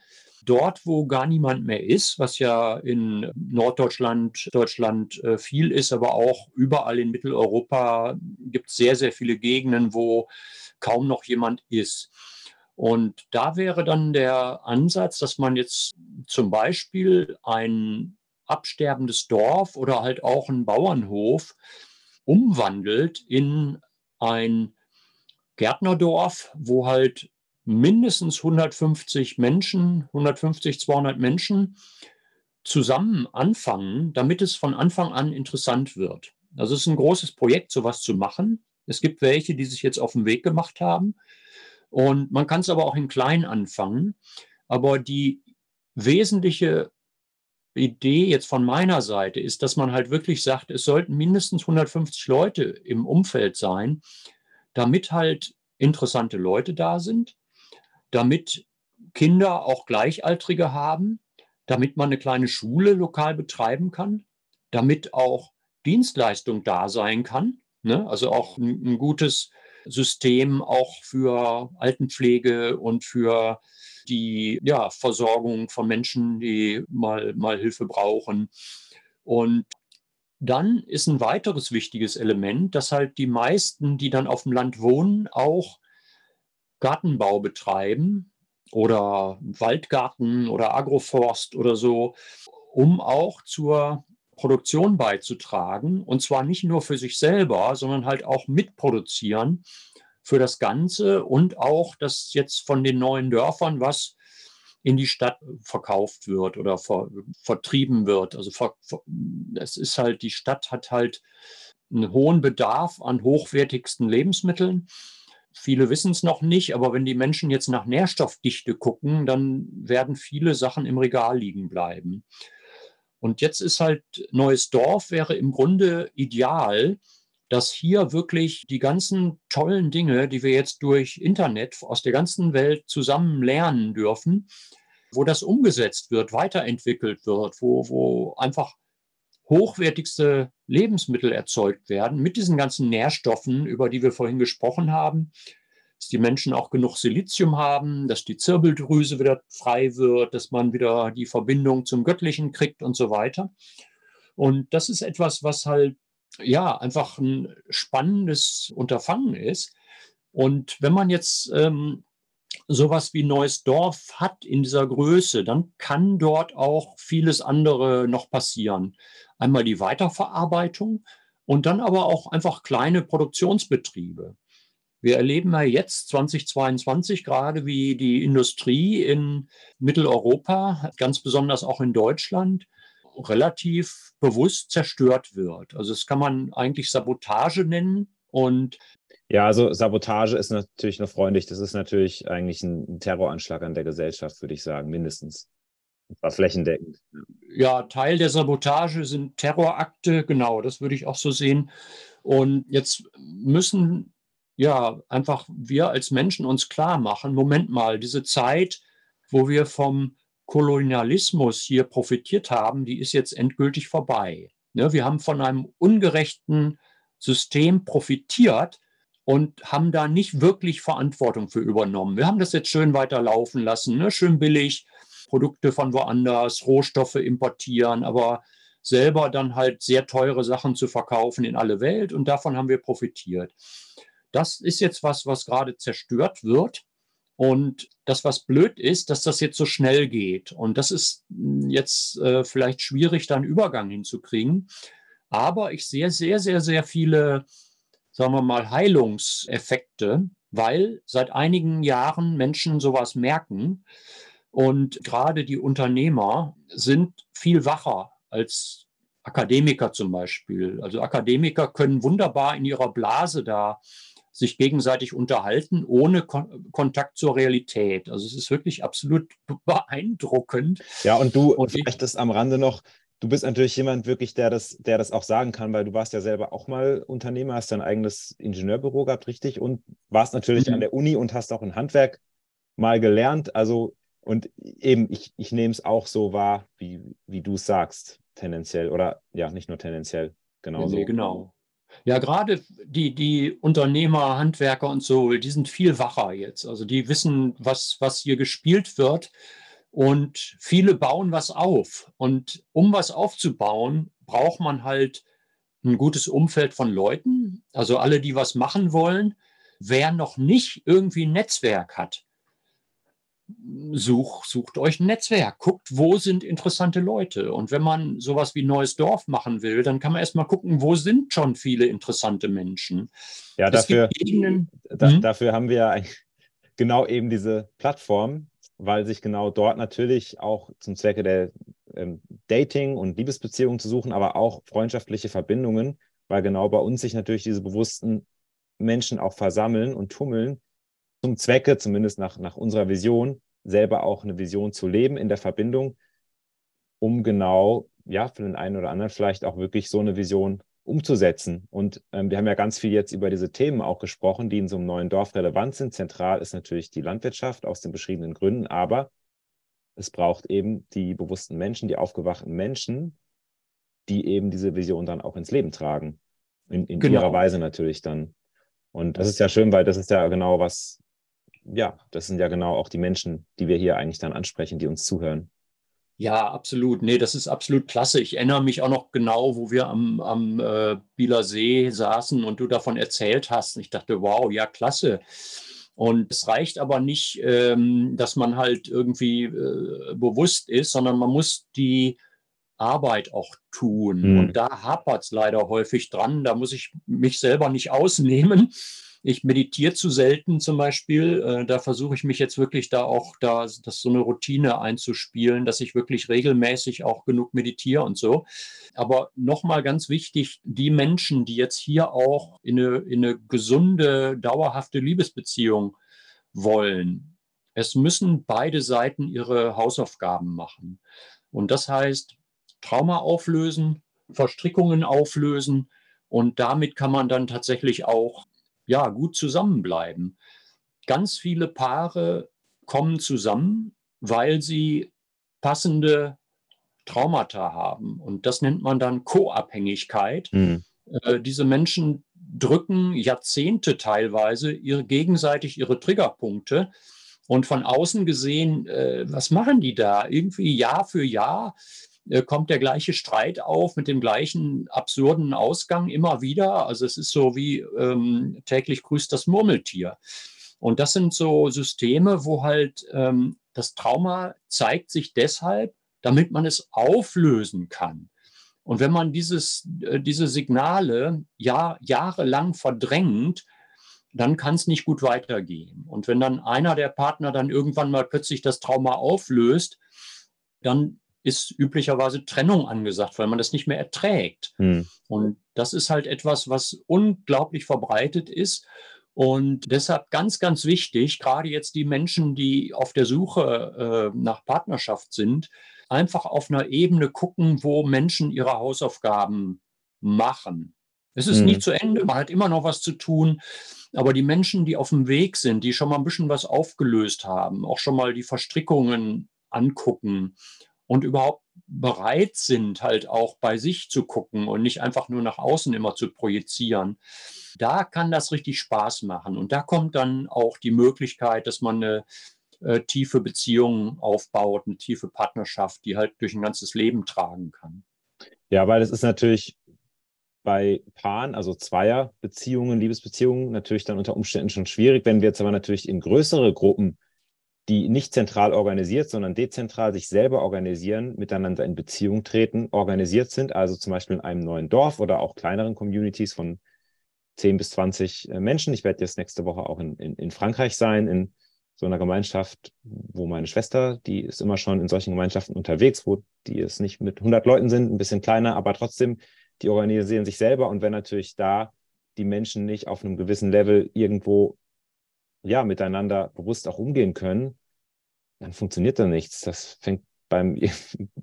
Dort, wo gar niemand mehr ist, was ja in Norddeutschland, Deutschland viel ist, aber auch überall in Mitteleuropa gibt es sehr, sehr viele Gegenden, wo kaum noch jemand ist. Und da wäre dann der Ansatz, dass man jetzt zum Beispiel ein absterbendes Dorf oder halt auch einen Bauernhof umwandelt in ein Gärtnerdorf, wo halt mindestens 150, 200 Menschen zusammen anfangen, damit es von Anfang an interessant wird. Also es ist ein großes Projekt, sowas zu machen. Es gibt welche, die sich jetzt auf den Weg gemacht haben. Und man kann es aber auch in klein anfangen. Aber die wesentliche Idee jetzt von meiner Seite ist, dass man halt wirklich sagt, es sollten mindestens 150 Leute im Umfeld sein, damit halt interessante Leute da sind, damit Kinder auch Gleichaltrige haben, damit man eine kleine Schule lokal betreiben kann, damit auch Dienstleistung da sein kann, ne? Also auch ein gutes System auch für Altenpflege und für die, ja, Versorgung von Menschen, die mal Hilfe brauchen. Und dann ist ein weiteres wichtiges Element, dass halt die meisten, die dann auf dem Land wohnen, auch Gartenbau betreiben oder Waldgarten oder Agroforst oder so, um auch zur Produktion beizutragen, und zwar nicht nur für sich selber, sondern halt auch mitproduzieren für das Ganze und auch, dass jetzt von den neuen Dörfern was in die Stadt verkauft wird oder vertrieben wird. Also es ist halt, die Stadt hat halt einen hohen Bedarf an hochwertigsten Lebensmitteln. Viele wissen es noch nicht, aber wenn die Menschen jetzt nach Nährstoffdichte gucken, dann werden viele Sachen im Regal liegen bleiben. Und jetzt ist halt, Neues Dorf wäre im Grunde ideal, dass hier wirklich die ganzen tollen Dinge, die wir jetzt durch Internet aus der ganzen Welt zusammen lernen dürfen, wo das umgesetzt wird, weiterentwickelt wird, wo einfach hochwertigste Lebensmittel erzeugt werden mit diesen ganzen Nährstoffen, über die wir vorhin gesprochen haben, dass die Menschen auch genug Silizium haben, dass die Zirbeldrüse wieder frei wird, dass man wieder die Verbindung zum Göttlichen kriegt und so weiter. Und das ist etwas, was halt, ja, einfach ein spannendes Unterfangen ist. Und wenn man jetzt sowas wie Neues Dorf hat in dieser Größe, dann kann dort auch vieles andere noch passieren. Einmal die Weiterverarbeitung und dann aber auch einfach kleine Produktionsbetriebe. Wir erleben ja jetzt 2022 gerade, wie die Industrie in Mitteleuropa, ganz besonders auch in Deutschland, relativ bewusst zerstört wird. Also das kann man eigentlich Sabotage nennen. Und ja, also Sabotage ist natürlich noch freundlich. Das ist natürlich eigentlich ein Terroranschlag an der Gesellschaft, würde ich sagen, mindestens. War flächendeckend. Ja, Teil der Sabotage sind Terrorakte, genau, das würde ich auch so sehen. Und jetzt müssen, ja, einfach wir als Menschen uns klar machen, Moment mal, diese Zeit, wo wir vom Kolonialismus hier profitiert haben, die ist jetzt endgültig vorbei. Wir haben von einem ungerechten System profitiert und haben da nicht wirklich Verantwortung für übernommen. Wir haben das jetzt schön weiterlaufen lassen, schön billig, Produkte von woanders, Rohstoffe importieren, aber selber dann halt sehr teure Sachen zu verkaufen in alle Welt, und davon haben wir profitiert. Das ist jetzt was gerade zerstört wird. Und das, was blöd ist, dass das jetzt so schnell geht. Und das ist jetzt vielleicht schwierig, da einen Übergang hinzukriegen. Aber ich sehe sehr, sehr, sehr viele, sagen wir mal, Heilungseffekte, weil seit einigen Jahren Menschen sowas merken. Und gerade die Unternehmer sind viel wacher als Akademiker zum Beispiel. Also Akademiker können wunderbar in ihrer Blase da sich gegenseitig unterhalten, ohne Kontakt zur Realität. Also es ist wirklich absolut beeindruckend. Ja, und du, und vielleicht das am Rande noch, du bist natürlich jemand wirklich, der das auch sagen kann, weil du warst ja selber auch mal Unternehmer, hast dein eigenes Ingenieurbüro gehabt, richtig? Und warst natürlich an der Uni und hast auch ein Handwerk mal gelernt. Also, und eben, ich nehme es auch so wahr, wie du es sagst, tendenziell. Oder ja, nicht nur tendenziell, genauso. Nee, genau. Ja, gerade die Unternehmer, Handwerker und so, die sind viel wacher jetzt. Also die wissen, was hier gespielt wird, und viele bauen was auf. Und um was aufzubauen, braucht man halt ein gutes Umfeld von Leuten. Also alle, die was machen wollen. Wer noch nicht irgendwie ein Netzwerk hat, sucht euch ein Netzwerk, guckt, wo sind interessante Leute. Und wenn man sowas wie Neues Dorf machen will, dann kann man erstmal gucken, wo sind schon viele interessante Menschen. Ja, dafür haben wir ja genau eben diese Plattform, weil sich genau dort natürlich auch zum Zwecke der Dating- und Liebesbeziehungen zu suchen, aber auch freundschaftliche Verbindungen, weil genau bei uns sich natürlich diese bewussten Menschen auch versammeln und tummeln, zum Zwecke, zumindest nach unserer Vision, selber auch eine Vision zu leben in der Verbindung, um genau, ja, für den einen oder anderen vielleicht auch wirklich so eine Vision umzusetzen. Und wir haben ja ganz viel jetzt über diese Themen auch gesprochen, die in so einem neuen Dorf relevant sind. Zentral ist natürlich die Landwirtschaft aus den beschriebenen Gründen, aber es braucht eben die bewussten Menschen, die aufgewachten Menschen, die eben diese Vision dann auch ins Leben tragen. In ihrer Weise natürlich dann. Und das ist ja schön, weil das ist ja genau was, ja, das sind ja genau auch die Menschen, die wir hier eigentlich dann ansprechen, die uns zuhören. Ja, absolut. Nee, das ist absolut klasse. Ich erinnere mich auch noch genau, wo wir am Bieler See saßen und du davon erzählt hast. Und ich dachte, wow, ja, klasse. Und es reicht aber nicht, dass man halt irgendwie bewusst ist, sondern man muss die Arbeit auch tun. Und da hapert es leider häufig dran. Da muss ich mich selber nicht ausnehmen. Ich meditiere zu selten zum Beispiel. Da versuche ich mich jetzt wirklich das so eine Routine einzuspielen, dass ich wirklich regelmäßig auch genug meditiere und so. Aber nochmal ganz wichtig, die Menschen, die jetzt hier auch in eine gesunde, dauerhafte Liebesbeziehung wollen, es müssen beide Seiten ihre Hausaufgaben machen. Und das heißt, Trauma auflösen, Verstrickungen auflösen, und damit kann man dann tatsächlich auch, ja, gut zusammenbleiben. Ganz viele Paare kommen zusammen, weil sie passende Traumata haben, und das nennt man dann Co-Abhängigkeit. Diese Menschen drücken Jahrzehnte teilweise gegenseitig ihre Triggerpunkte, und von außen gesehen, was machen die da? Irgendwie Jahr für Jahr kommt der gleiche Streit auf mit dem gleichen absurden Ausgang immer wieder. Also es ist so wie täglich grüßt das Murmeltier. Und das sind so Systeme, wo halt das Trauma zeigt sich deshalb, damit man es auflösen kann. Und wenn man diese Signale jahrelang verdrängt, dann kann es nicht gut weitergehen. Und wenn dann einer der Partner dann irgendwann mal plötzlich das Trauma auflöst, dann ist üblicherweise Trennung angesagt, weil man das nicht mehr erträgt. Und das ist halt etwas, was unglaublich verbreitet ist. Und deshalb ganz, ganz wichtig, gerade jetzt die Menschen, die auf der Suche nach Partnerschaft sind, einfach auf einer Ebene gucken, wo Menschen ihre Hausaufgaben machen. Es ist nicht zu Ende, man hat immer noch was zu tun. Aber die Menschen, die auf dem Weg sind, die schon mal ein bisschen was aufgelöst haben, auch schon mal die Verstrickungen angucken und überhaupt bereit sind, halt auch bei sich zu gucken und nicht einfach nur nach außen immer zu projizieren, da kann das richtig Spaß machen. Und da kommt dann auch die Möglichkeit, dass man eine tiefe Beziehung aufbaut, eine tiefe Partnerschaft, die halt durch ein ganzes Leben tragen kann. Ja, weil das ist natürlich bei Paaren, also Zweierbeziehungen, Liebesbeziehungen, natürlich dann unter Umständen schon schwierig. Wenn wir jetzt aber natürlich in größere Gruppen, die nicht zentral organisiert, sondern dezentral sich selber organisieren, miteinander in Beziehung treten, organisiert sind, also zum Beispiel in einem neuen Dorf oder auch kleineren Communities von 10 bis 20 Menschen. Ich werde jetzt nächste Woche auch in Frankreich sein, in so einer Gemeinschaft, wo meine Schwester, die ist immer schon in solchen Gemeinschaften unterwegs, wo die es nicht mit 100 Leuten sind, ein bisschen kleiner, aber trotzdem, die organisieren sich selber. Und wenn natürlich da die Menschen nicht auf einem gewissen Level irgendwo ja miteinander bewusst auch umgehen können, dann funktioniert da nichts. Das fängt beim,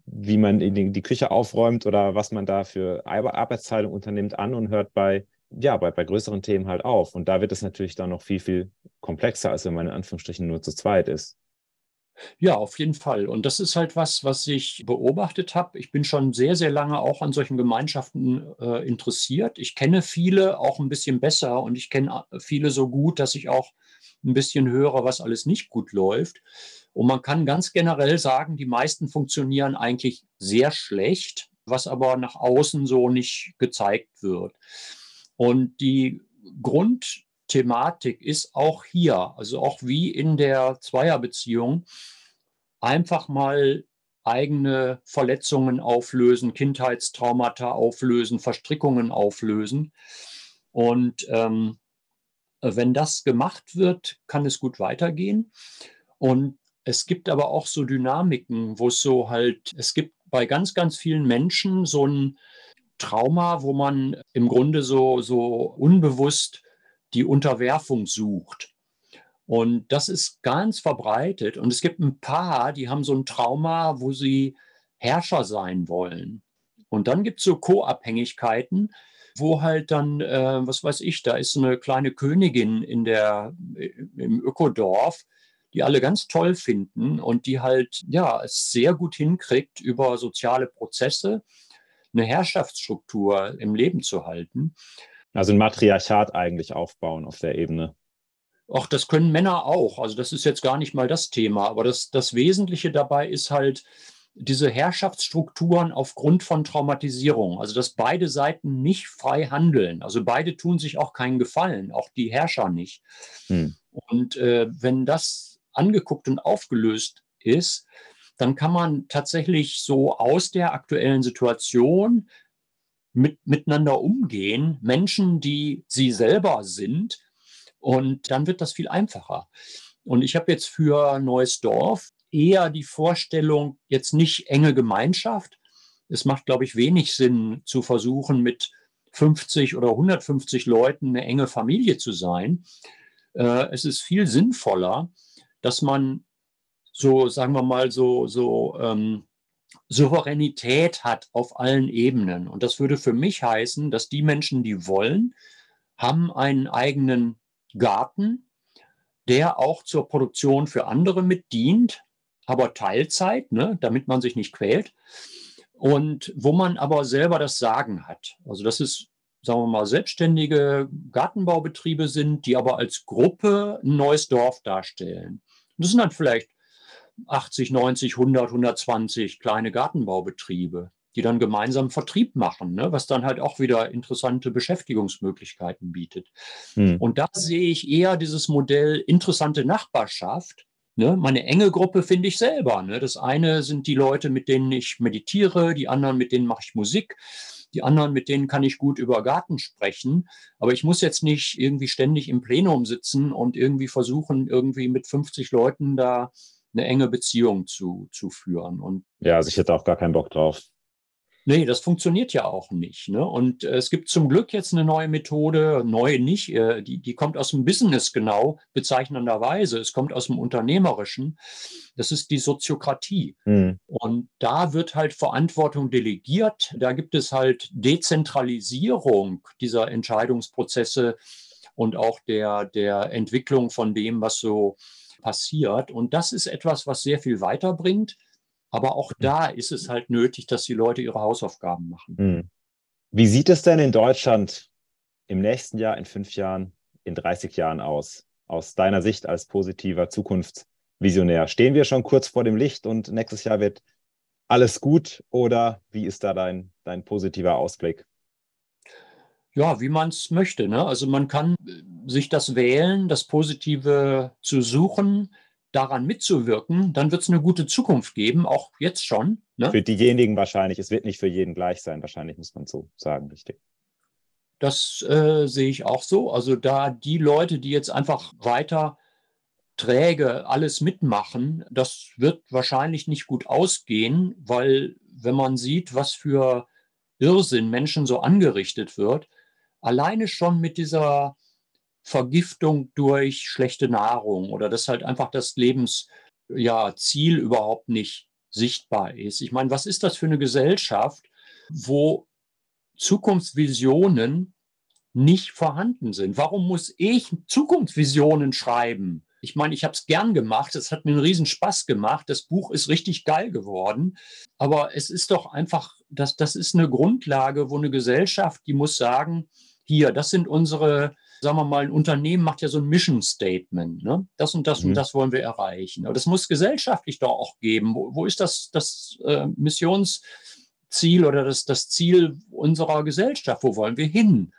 wie man die Küche aufräumt oder was man da für Arbeitsteilung unternimmt an und hört bei größeren Themen halt auf. Und da wird es natürlich dann noch viel, viel komplexer, als wenn man in Anführungsstrichen nur zu zweit ist. Ja, auf jeden Fall. Und das ist halt was ich beobachtet habe. Ich bin schon sehr, sehr lange auch an solchen Gemeinschaften interessiert. Ich kenne viele auch ein bisschen besser und ich kenne viele so gut, dass ich auch ein bisschen höre, was alles nicht gut läuft. Und man kann ganz generell sagen, die meisten funktionieren eigentlich sehr schlecht, was aber nach außen so nicht gezeigt wird. Und die Grundthematik ist auch hier, also auch wie in der Zweierbeziehung, einfach mal eigene Verletzungen auflösen, Kindheitstraumata auflösen, Verstrickungen auflösen. Und wenn das gemacht wird, kann es gut weitergehen. Und es gibt aber auch so Dynamiken, wo es so halt, es gibt bei ganz, ganz vielen Menschen so ein Trauma, wo man im Grunde so unbewusst die Unterwerfung sucht. Und das ist ganz verbreitet. Und es gibt ein paar, die haben so ein Trauma, wo sie Herrscher sein wollen. Und dann gibt es so Co-Abhängigkeiten, wo halt dann, was weiß ich, da ist eine kleine Königin im Ökodorf, die alle ganz toll finden und die halt ja es sehr gut hinkriegt, über soziale Prozesse eine Herrschaftsstruktur im Leben zu halten. Also ein Matriarchat eigentlich aufbauen auf der Ebene. Ach, das können Männer auch. Also das ist jetzt gar nicht mal das Thema. Aber das Wesentliche dabei ist halt diese Herrschaftsstrukturen aufgrund von Traumatisierung. Also dass beide Seiten nicht frei handeln. Also beide tun sich auch keinen Gefallen, auch die Herrscher nicht. Und wenn das angeguckt und aufgelöst ist, dann kann man tatsächlich so aus der aktuellen Situation miteinander umgehen, Menschen, die sie selber sind, und dann wird das viel einfacher. Und ich habe jetzt für Neues Dorf eher die Vorstellung, jetzt nicht enge Gemeinschaft. Es macht, glaube ich, wenig Sinn zu versuchen, mit 50 oder 150 Leuten eine enge Familie zu sein. Es ist viel sinnvoller, dass man so, sagen wir mal, Souveränität hat auf allen Ebenen. Und das würde für mich heißen, dass die Menschen, die wollen, haben einen eigenen Garten, der auch zur Produktion für andere mitdient, aber Teilzeit, ne, damit man sich nicht quält. Und wo man aber selber das Sagen hat. Also das ist, sagen wir mal, selbstständige Gartenbaubetriebe sind, die aber als Gruppe ein neues Dorf darstellen. Und das sind dann vielleicht 80, 90, 100, 120 kleine Gartenbaubetriebe, die dann gemeinsam Vertrieb machen, ne? Was dann halt auch wieder interessante Beschäftigungsmöglichkeiten bietet. Und da sehe ich eher dieses Modell interessante Nachbarschaft. Ne? Meine enge Gruppe finde ich selber. Ne? Das eine sind die Leute, mit denen ich meditiere, die anderen, mit denen mache ich Musik, die anderen, mit denen kann ich gut über Garten sprechen. Aber ich muss jetzt nicht irgendwie ständig im Plenum sitzen und irgendwie versuchen, irgendwie mit 50 Leuten da eine enge Beziehung zu führen. Und ja, also ich hätte auch gar keinen Bock drauf. Nee, das funktioniert ja auch nicht. Ne? Und es gibt zum Glück jetzt eine neue Methode, neu nicht, die kommt aus dem Business, genau, bezeichnenderweise. Es kommt aus dem Unternehmerischen. Das ist die Soziokratie. Und da wird halt Verantwortung delegiert. Da gibt es halt Dezentralisierung dieser Entscheidungsprozesse und auch der Entwicklung von dem, was so passiert. Und das ist etwas, was sehr viel weiterbringt. Aber auch da ist es halt nötig, dass die Leute ihre Hausaufgaben machen. Wie sieht es denn in Deutschland im nächsten Jahr, in 5 Jahren, in 30 Jahren aus? Aus deiner Sicht als positiver Zukunftsvisionär? Stehen wir schon kurz vor dem Licht und nächstes Jahr wird alles gut? Oder wie ist da dein positiver Ausblick? Ja, wie man es möchte. Ne? Also man kann sich das wählen, das Positive zu suchen, daran mitzuwirken, dann wird es eine gute Zukunft geben, auch jetzt schon. Ne? Für diejenigen wahrscheinlich, es wird nicht für jeden gleich sein, wahrscheinlich muss man so sagen, richtig. Das sehe ich auch so. Also da die Leute, die jetzt einfach weiter träge alles mitmachen, das wird wahrscheinlich nicht gut ausgehen, weil wenn man sieht, was für Irrsinn Menschen so angerichtet wird, alleine schon mit dieser Vergiftung durch schlechte Nahrung oder dass halt einfach das Lebensziel überhaupt nicht sichtbar ist. Ich meine, was ist das für eine Gesellschaft, wo Zukunftsvisionen nicht vorhanden sind? Warum muss ich Zukunftsvisionen schreiben? Ich meine, ich habe es gern gemacht, es hat mir einen riesen Spaß gemacht, das Buch ist richtig geil geworden, aber es ist doch einfach, das ist eine Grundlage, wo eine Gesellschaft, die muss sagen, hier, das sind unsere, sagen wir mal, ein Unternehmen macht ja so ein Mission Statement, ne? Das und das und das wollen wir erreichen. Aber das muss gesellschaftlich doch auch geben. Wo ist das Missionsziel oder das Ziel unserer Gesellschaft? Wo wollen wir hin?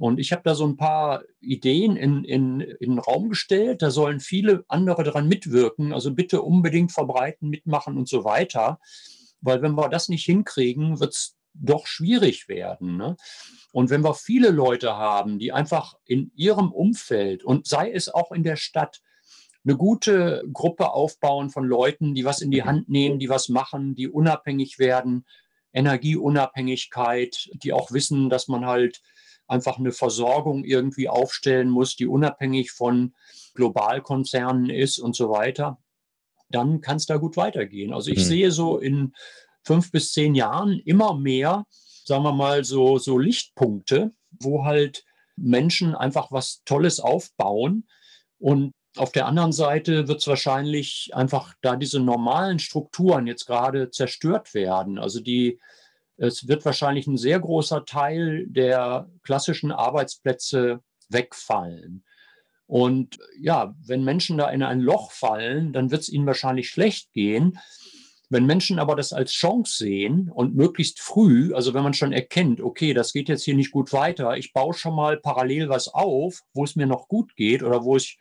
Und ich habe da so ein paar Ideen in den Raum gestellt. Da sollen viele andere daran mitwirken. Also bitte unbedingt verbreiten, mitmachen und so weiter. Weil wenn wir das nicht hinkriegen, wird es doch schwierig werden, ne? Und wenn wir viele Leute haben, die einfach in ihrem Umfeld und sei es auch in der Stadt eine gute Gruppe aufbauen von Leuten, die was in die Hand nehmen, die was machen, die unabhängig werden, Energieunabhängigkeit, die auch wissen, dass man halt einfach eine Versorgung irgendwie aufstellen muss, die unabhängig von Globalkonzernen ist und so weiter, dann kann es da gut weitergehen. Also ich sehe so in 5 bis 10 Jahren immer mehr, sagen wir mal, so Lichtpunkte, wo halt Menschen einfach was Tolles aufbauen. Und auf der anderen Seite wird es wahrscheinlich einfach da diese normalen Strukturen jetzt gerade zerstört werden. Also es wird wahrscheinlich ein sehr großer Teil der klassischen Arbeitsplätze wegfallen. Und ja, wenn Menschen da in ein Loch fallen, dann wird es ihnen wahrscheinlich schlecht gehen. Wenn Menschen aber das als Chance sehen und möglichst früh, also wenn man schon erkennt, okay, das geht jetzt hier nicht gut weiter, ich baue schon mal parallel was auf, wo es mir noch gut geht oder wo ich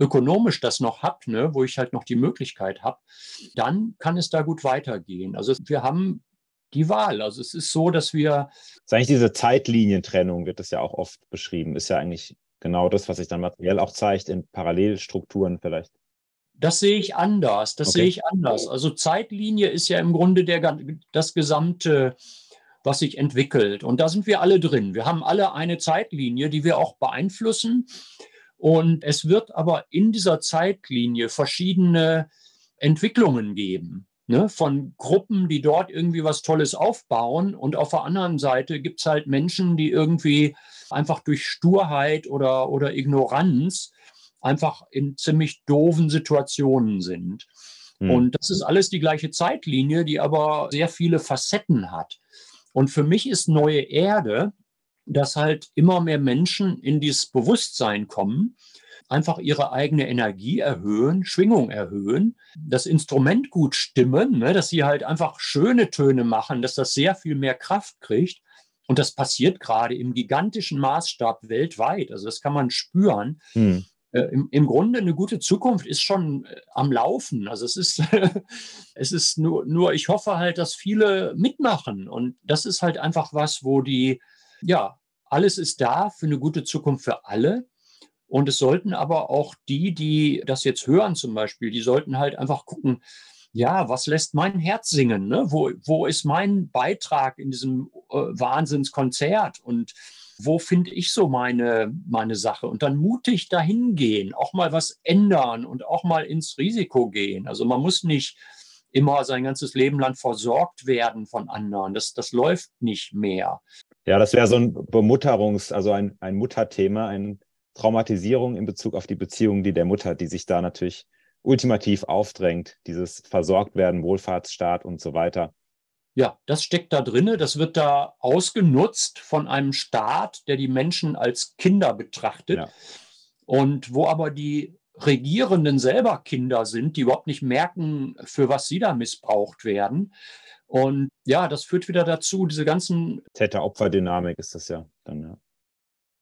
ökonomisch das noch habe, ne, wo ich halt noch die Möglichkeit habe, dann kann es da gut weitergehen. Also wir haben die Wahl. Also es ist so, dass wir... Das ist eigentlich diese Zeitlinientrennung, wird das ja auch oft beschrieben, ist ja eigentlich genau das, was sich dann materiell auch zeigt, in Parallelstrukturen vielleicht. Das sehe ich anders, Also Zeitlinie ist ja im Grunde das Gesamte, was sich entwickelt. Und da sind wir alle drin. Wir haben alle eine Zeitlinie, die wir auch beeinflussen. Und es wird aber in dieser Zeitlinie verschiedene Entwicklungen geben, ne? Von Gruppen, die dort irgendwie was Tolles aufbauen. Und auf der anderen Seite gibt es halt Menschen, die irgendwie einfach durch Sturheit oder Ignoranz einfach in ziemlich doofen Situationen sind. Mhm. Und das ist alles die gleiche Zeitlinie, die aber sehr viele Facetten hat. Und für mich ist neue Erde, dass halt immer mehr Menschen in dieses Bewusstsein kommen, einfach ihre eigene Energie erhöhen, Schwingung erhöhen, das Instrument gut stimmen, ne, dass sie halt einfach schöne Töne machen, dass das sehr viel mehr Kraft kriegt. Und das passiert gerade im gigantischen Maßstab weltweit. Also das kann man spüren. Mhm. Im Grunde eine gute Zukunft ist schon am Laufen. Also es ist nur, ich hoffe halt, dass viele mitmachen. Und das ist halt einfach was, wo alles ist da für eine gute Zukunft für alle. Und es sollten aber auch die das jetzt hören zum Beispiel, die sollten halt einfach gucken, ja, was lässt mein Herz singen? Ne? Wo ist mein Beitrag in diesem Wahnsinnskonzert? Und wo finde ich so meine Sache? Und dann mutig dahin gehen, auch mal was ändern und auch mal ins Risiko gehen. Also man muss nicht immer sein ganzes Leben lang versorgt werden von anderen. Das läuft nicht mehr. Ja, das wäre so ein ein Mutterthema, eine Traumatisierung in Bezug auf die Beziehung der Mutter, die sich da natürlich ultimativ aufdrängt, dieses Versorgtwerden, Wohlfahrtsstaat und so weiter. Ja, das steckt da drin, das wird da ausgenutzt von einem Staat, der die Menschen als Kinder betrachtet. Ja. Und wo aber die Regierenden selber Kinder sind, die überhaupt nicht merken, für was sie da missbraucht werden. Und ja, das führt wieder dazu, diese ganzen... Täter-Opfer-Dynamik ist das ja dann, ja.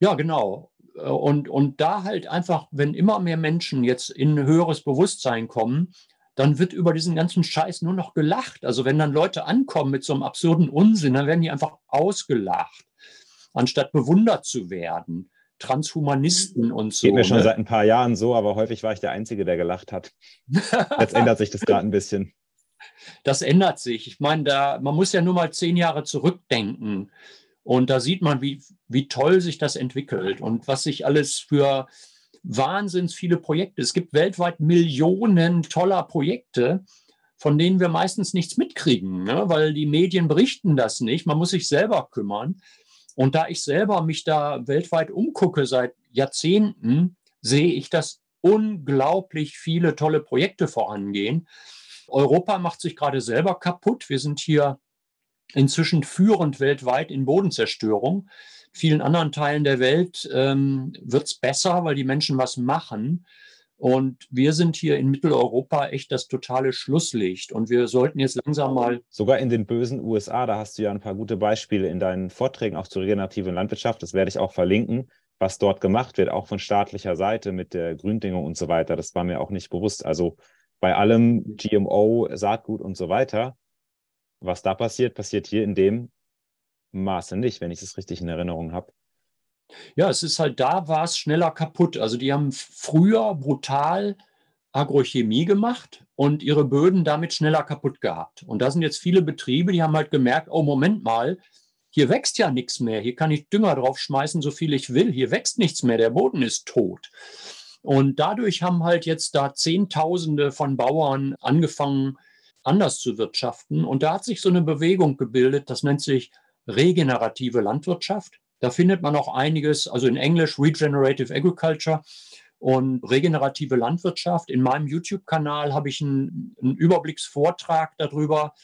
Ja, genau. Und da halt einfach, wenn immer mehr Menschen jetzt in ein höheres Bewusstsein kommen, dann wird über diesen ganzen Scheiß nur noch gelacht. Also wenn dann Leute ankommen mit so einem absurden Unsinn, dann werden die einfach ausgelacht, anstatt bewundert zu werden. Transhumanisten und so. Geht mir schon seit ein paar Jahren so, aber häufig war ich der Einzige, der gelacht hat. Jetzt ändert sich das gerade ein bisschen. Das ändert sich. Ich meine, man muss ja nur mal 10 Jahre zurückdenken. Und da sieht man, wie toll sich das entwickelt und was sich alles für wahnsinns viele Projekte. Es gibt weltweit Millionen toller Projekte, von denen wir meistens nichts mitkriegen, ne? Weil die Medien berichten das nicht. Man muss sich selber kümmern. Und da ich selber mich da weltweit umgucke seit Jahrzehnten, sehe ich, dass unglaublich viele tolle Projekte vorangehen. Europa macht sich gerade selber kaputt. Wir sind hier inzwischen führend weltweit in Bodenzerstörung. In vielen anderen Teilen der Welt wird es besser, weil die Menschen was machen. Und wir sind hier in Mitteleuropa echt das totale Schlusslicht. Und wir sollten jetzt langsam mal... Sogar in den bösen USA, da hast du ja ein paar gute Beispiele in deinen Vorträgen auch zur regenerativen Landwirtschaft. Das werde ich auch verlinken, was dort gemacht wird, auch von staatlicher Seite mit der Gründüngung und so weiter. Das war mir auch nicht bewusst. Also bei allem GMO, Saatgut und so weiter, was da passiert, passiert hier in dem Maße nicht, wenn ich es richtig in Erinnerung habe. Ja, es ist halt, da war es schneller kaputt. Also die haben früher brutal Agrochemie gemacht und ihre Böden damit schneller kaputt gehabt. Und da sind jetzt viele Betriebe, die haben halt gemerkt, oh Moment mal, hier wächst ja nichts mehr. Hier kann ich Dünger draufschmeißen, so viel ich will. Hier wächst nichts mehr, der Boden ist tot. Und dadurch haben halt jetzt da Zehntausende von Bauern angefangen, anders zu wirtschaften. Und da hat sich so eine Bewegung gebildet, das nennt sich regenerative Landwirtschaft. Da findet man auch einiges, also in Englisch Regenerative Agriculture und regenerative Landwirtschaft. In meinem YouTube-Kanal habe ich einen Überblicksvortrag darüber.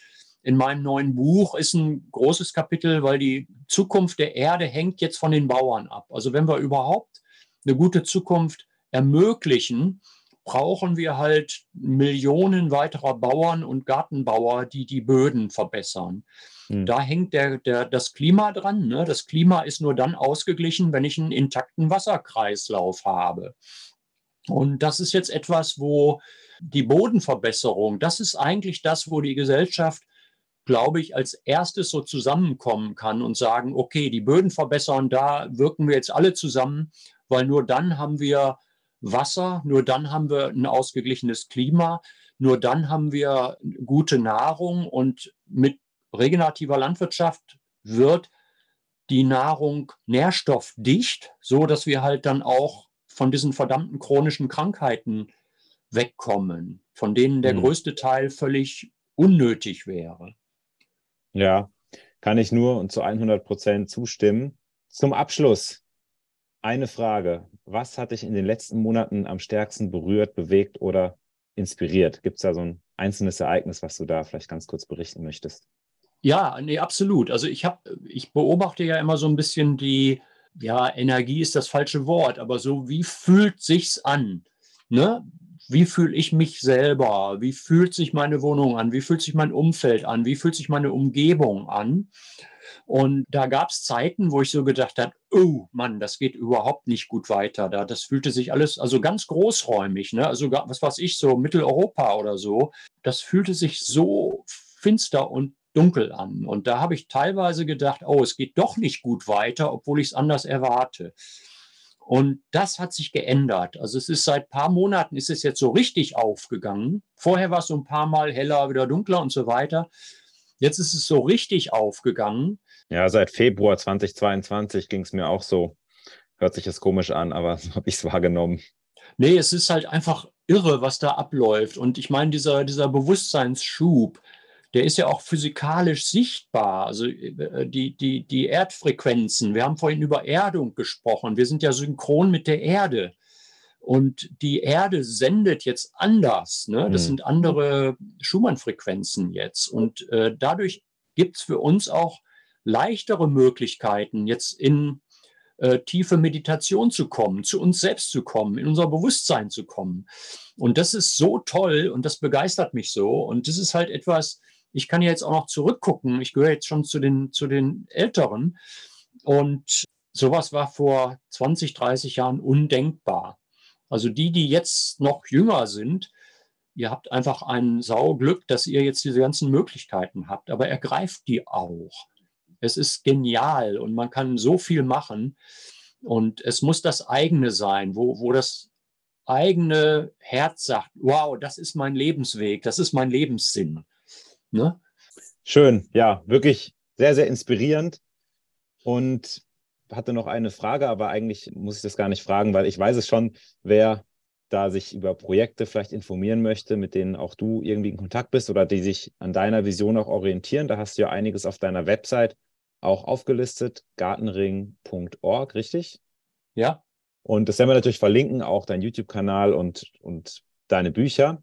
In meinem neuen Buch ist ein großes Kapitel, weil die Zukunft der Erde hängt jetzt von den Bauern ab. Also wenn wir überhaupt eine gute Zukunft ermöglichen, brauchen wir halt Millionen weiterer Bauern und Gartenbauer, die die Böden verbessern. Hm. Da hängt das Klima dran. Ne? Das Klima ist nur dann ausgeglichen, wenn ich einen intakten Wasserkreislauf habe. Und das ist jetzt etwas, wo die Bodenverbesserung, das ist eigentlich das, wo die Gesellschaft, glaube ich, als erstes so zusammenkommen kann und sagen, okay, die Böden verbessern, da wirken wir jetzt alle zusammen, weil nur dann haben wir Wasser, nur dann haben wir ein ausgeglichenes Klima, nur dann haben wir gute Nahrung und mit regenerativer Landwirtschaft wird die Nahrung nährstoffdicht, so dass wir halt dann auch von diesen verdammten chronischen Krankheiten wegkommen, von denen der größte Teil völlig unnötig wäre. Ja, kann ich nur und zu 100% zustimmen. Zum Abschluss eine Frage. Was hat dich in den letzten Monaten am stärksten berührt, bewegt oder inspiriert? Gibt es da so ein einzelnes Ereignis, was du da vielleicht ganz kurz berichten möchtest? Ja, nee, absolut. Also ich beobachte ja immer so ein bisschen die, ja, Energie ist das falsche Wort, aber so, wie fühlt sich's an? Ne? Wie fühle ich mich selber? Wie fühlt sich meine Wohnung an? Wie fühlt sich mein Umfeld an? Wie fühlt sich meine Umgebung an? Und da gab es Zeiten, wo ich so gedacht habe, oh Mann, das geht überhaupt nicht gut weiter. Das fühlte sich alles, also ganz großräumig, ne? Also was weiß ich, so Mitteleuropa oder so, das fühlte sich so finster und dunkel an. Und da habe ich teilweise gedacht, oh, es geht doch nicht gut weiter, obwohl ich es anders erwarte. Und das hat sich geändert. Also es ist seit ein paar Monaten, ist es jetzt so richtig aufgegangen. Vorher war es so ein paar Mal heller, wieder dunkler und so weiter. Jetzt ist es so richtig aufgegangen. Ja, seit Februar 2022 ging es mir auch so. Hört sich das komisch an, aber so habe ich es wahrgenommen. Nee, es ist halt einfach irre, was da abläuft. Und ich meine, dieser Bewusstseinsschub, der ist ja auch physikalisch sichtbar. Also die Erdfrequenzen, wir haben vorhin über Erdung gesprochen. Wir sind ja synchron mit der Erde. Und die Erde sendet jetzt anders. Ne? Das sind andere Schumann-Frequenzen jetzt. Und dadurch gibt es für uns auch leichtere Möglichkeiten, jetzt in tiefe Meditation zu kommen, zu uns selbst zu kommen, in unser Bewusstsein zu kommen. Und das ist so toll und das begeistert mich so. Und das ist halt etwas, ich kann ja jetzt auch noch zurückgucken. Ich gehöre jetzt schon zu den Älteren. Und sowas war vor 20, 30 Jahren undenkbar. Also die jetzt noch jünger sind, ihr habt einfach ein Sauglück, dass ihr jetzt diese ganzen Möglichkeiten habt. Aber ergreift die auch. Es ist genial und man kann so viel machen. Und es muss das eigene sein, wo das eigene Herz sagt, wow, das ist mein Lebensweg, das ist mein Lebenssinn. Ne? Schön, ja, wirklich sehr, sehr inspirierend. Und hatte noch eine Frage, aber eigentlich muss ich das gar nicht fragen, weil ich weiß es schon, wer da sich über Projekte vielleicht informieren möchte, mit denen auch du irgendwie in Kontakt bist oder die sich an deiner Vision auch orientieren. Da hast du ja einiges auf deiner Website auch aufgelistet, gartenring.org, richtig? Ja. Und das werden wir natürlich verlinken, auch deinen YouTube-Kanal und deine Bücher.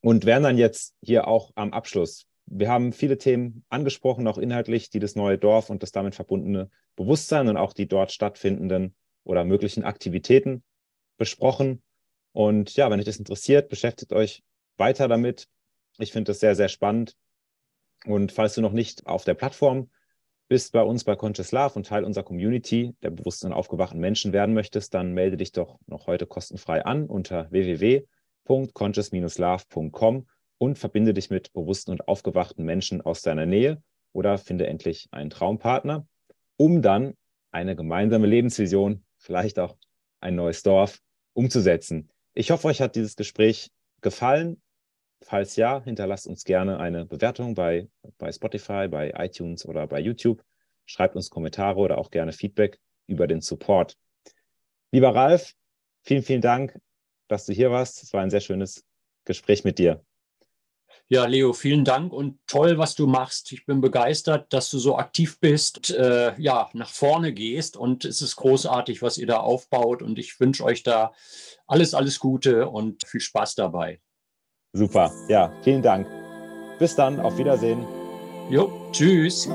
Und wären dann jetzt hier auch am Abschluss. Wir haben viele Themen angesprochen, auch inhaltlich, die das neue Dorf und das damit verbundene Bewusstsein und auch die dort stattfindenden oder möglichen Aktivitäten besprochen. Und ja, wenn euch das interessiert, beschäftigt euch weiter damit. Ich finde das sehr, sehr spannend. Und falls du noch nicht auf der Plattform bist bei uns bei Conscious Love und Teil unserer Community, der bewussten und aufgewachten Menschen werden möchtest, dann melde dich doch noch heute kostenfrei an unter www.conscious-love.com und verbinde dich mit bewussten und aufgewachten Menschen aus deiner Nähe oder finde endlich einen Traumpartner, um dann eine gemeinsame Lebensvision, vielleicht auch ein neues Dorf, umzusetzen. Ich hoffe, euch hat dieses Gespräch gefallen. Falls ja, hinterlasst uns gerne eine Bewertung bei Spotify, bei iTunes oder bei YouTube. Schreibt uns Kommentare oder auch gerne Feedback über den Support. Lieber Ralf, vielen, vielen Dank, dass du hier warst. Es war ein sehr schönes Gespräch mit dir. Ja, Leo, vielen Dank und toll, was du machst. Ich bin begeistert, dass du so aktiv bist, ja, nach vorne gehst und es ist großartig, was ihr da aufbaut und ich wünsche euch da alles, alles Gute und viel Spaß dabei. Super, ja, vielen Dank. Bis dann, auf Wiedersehen. Jo, tschüss.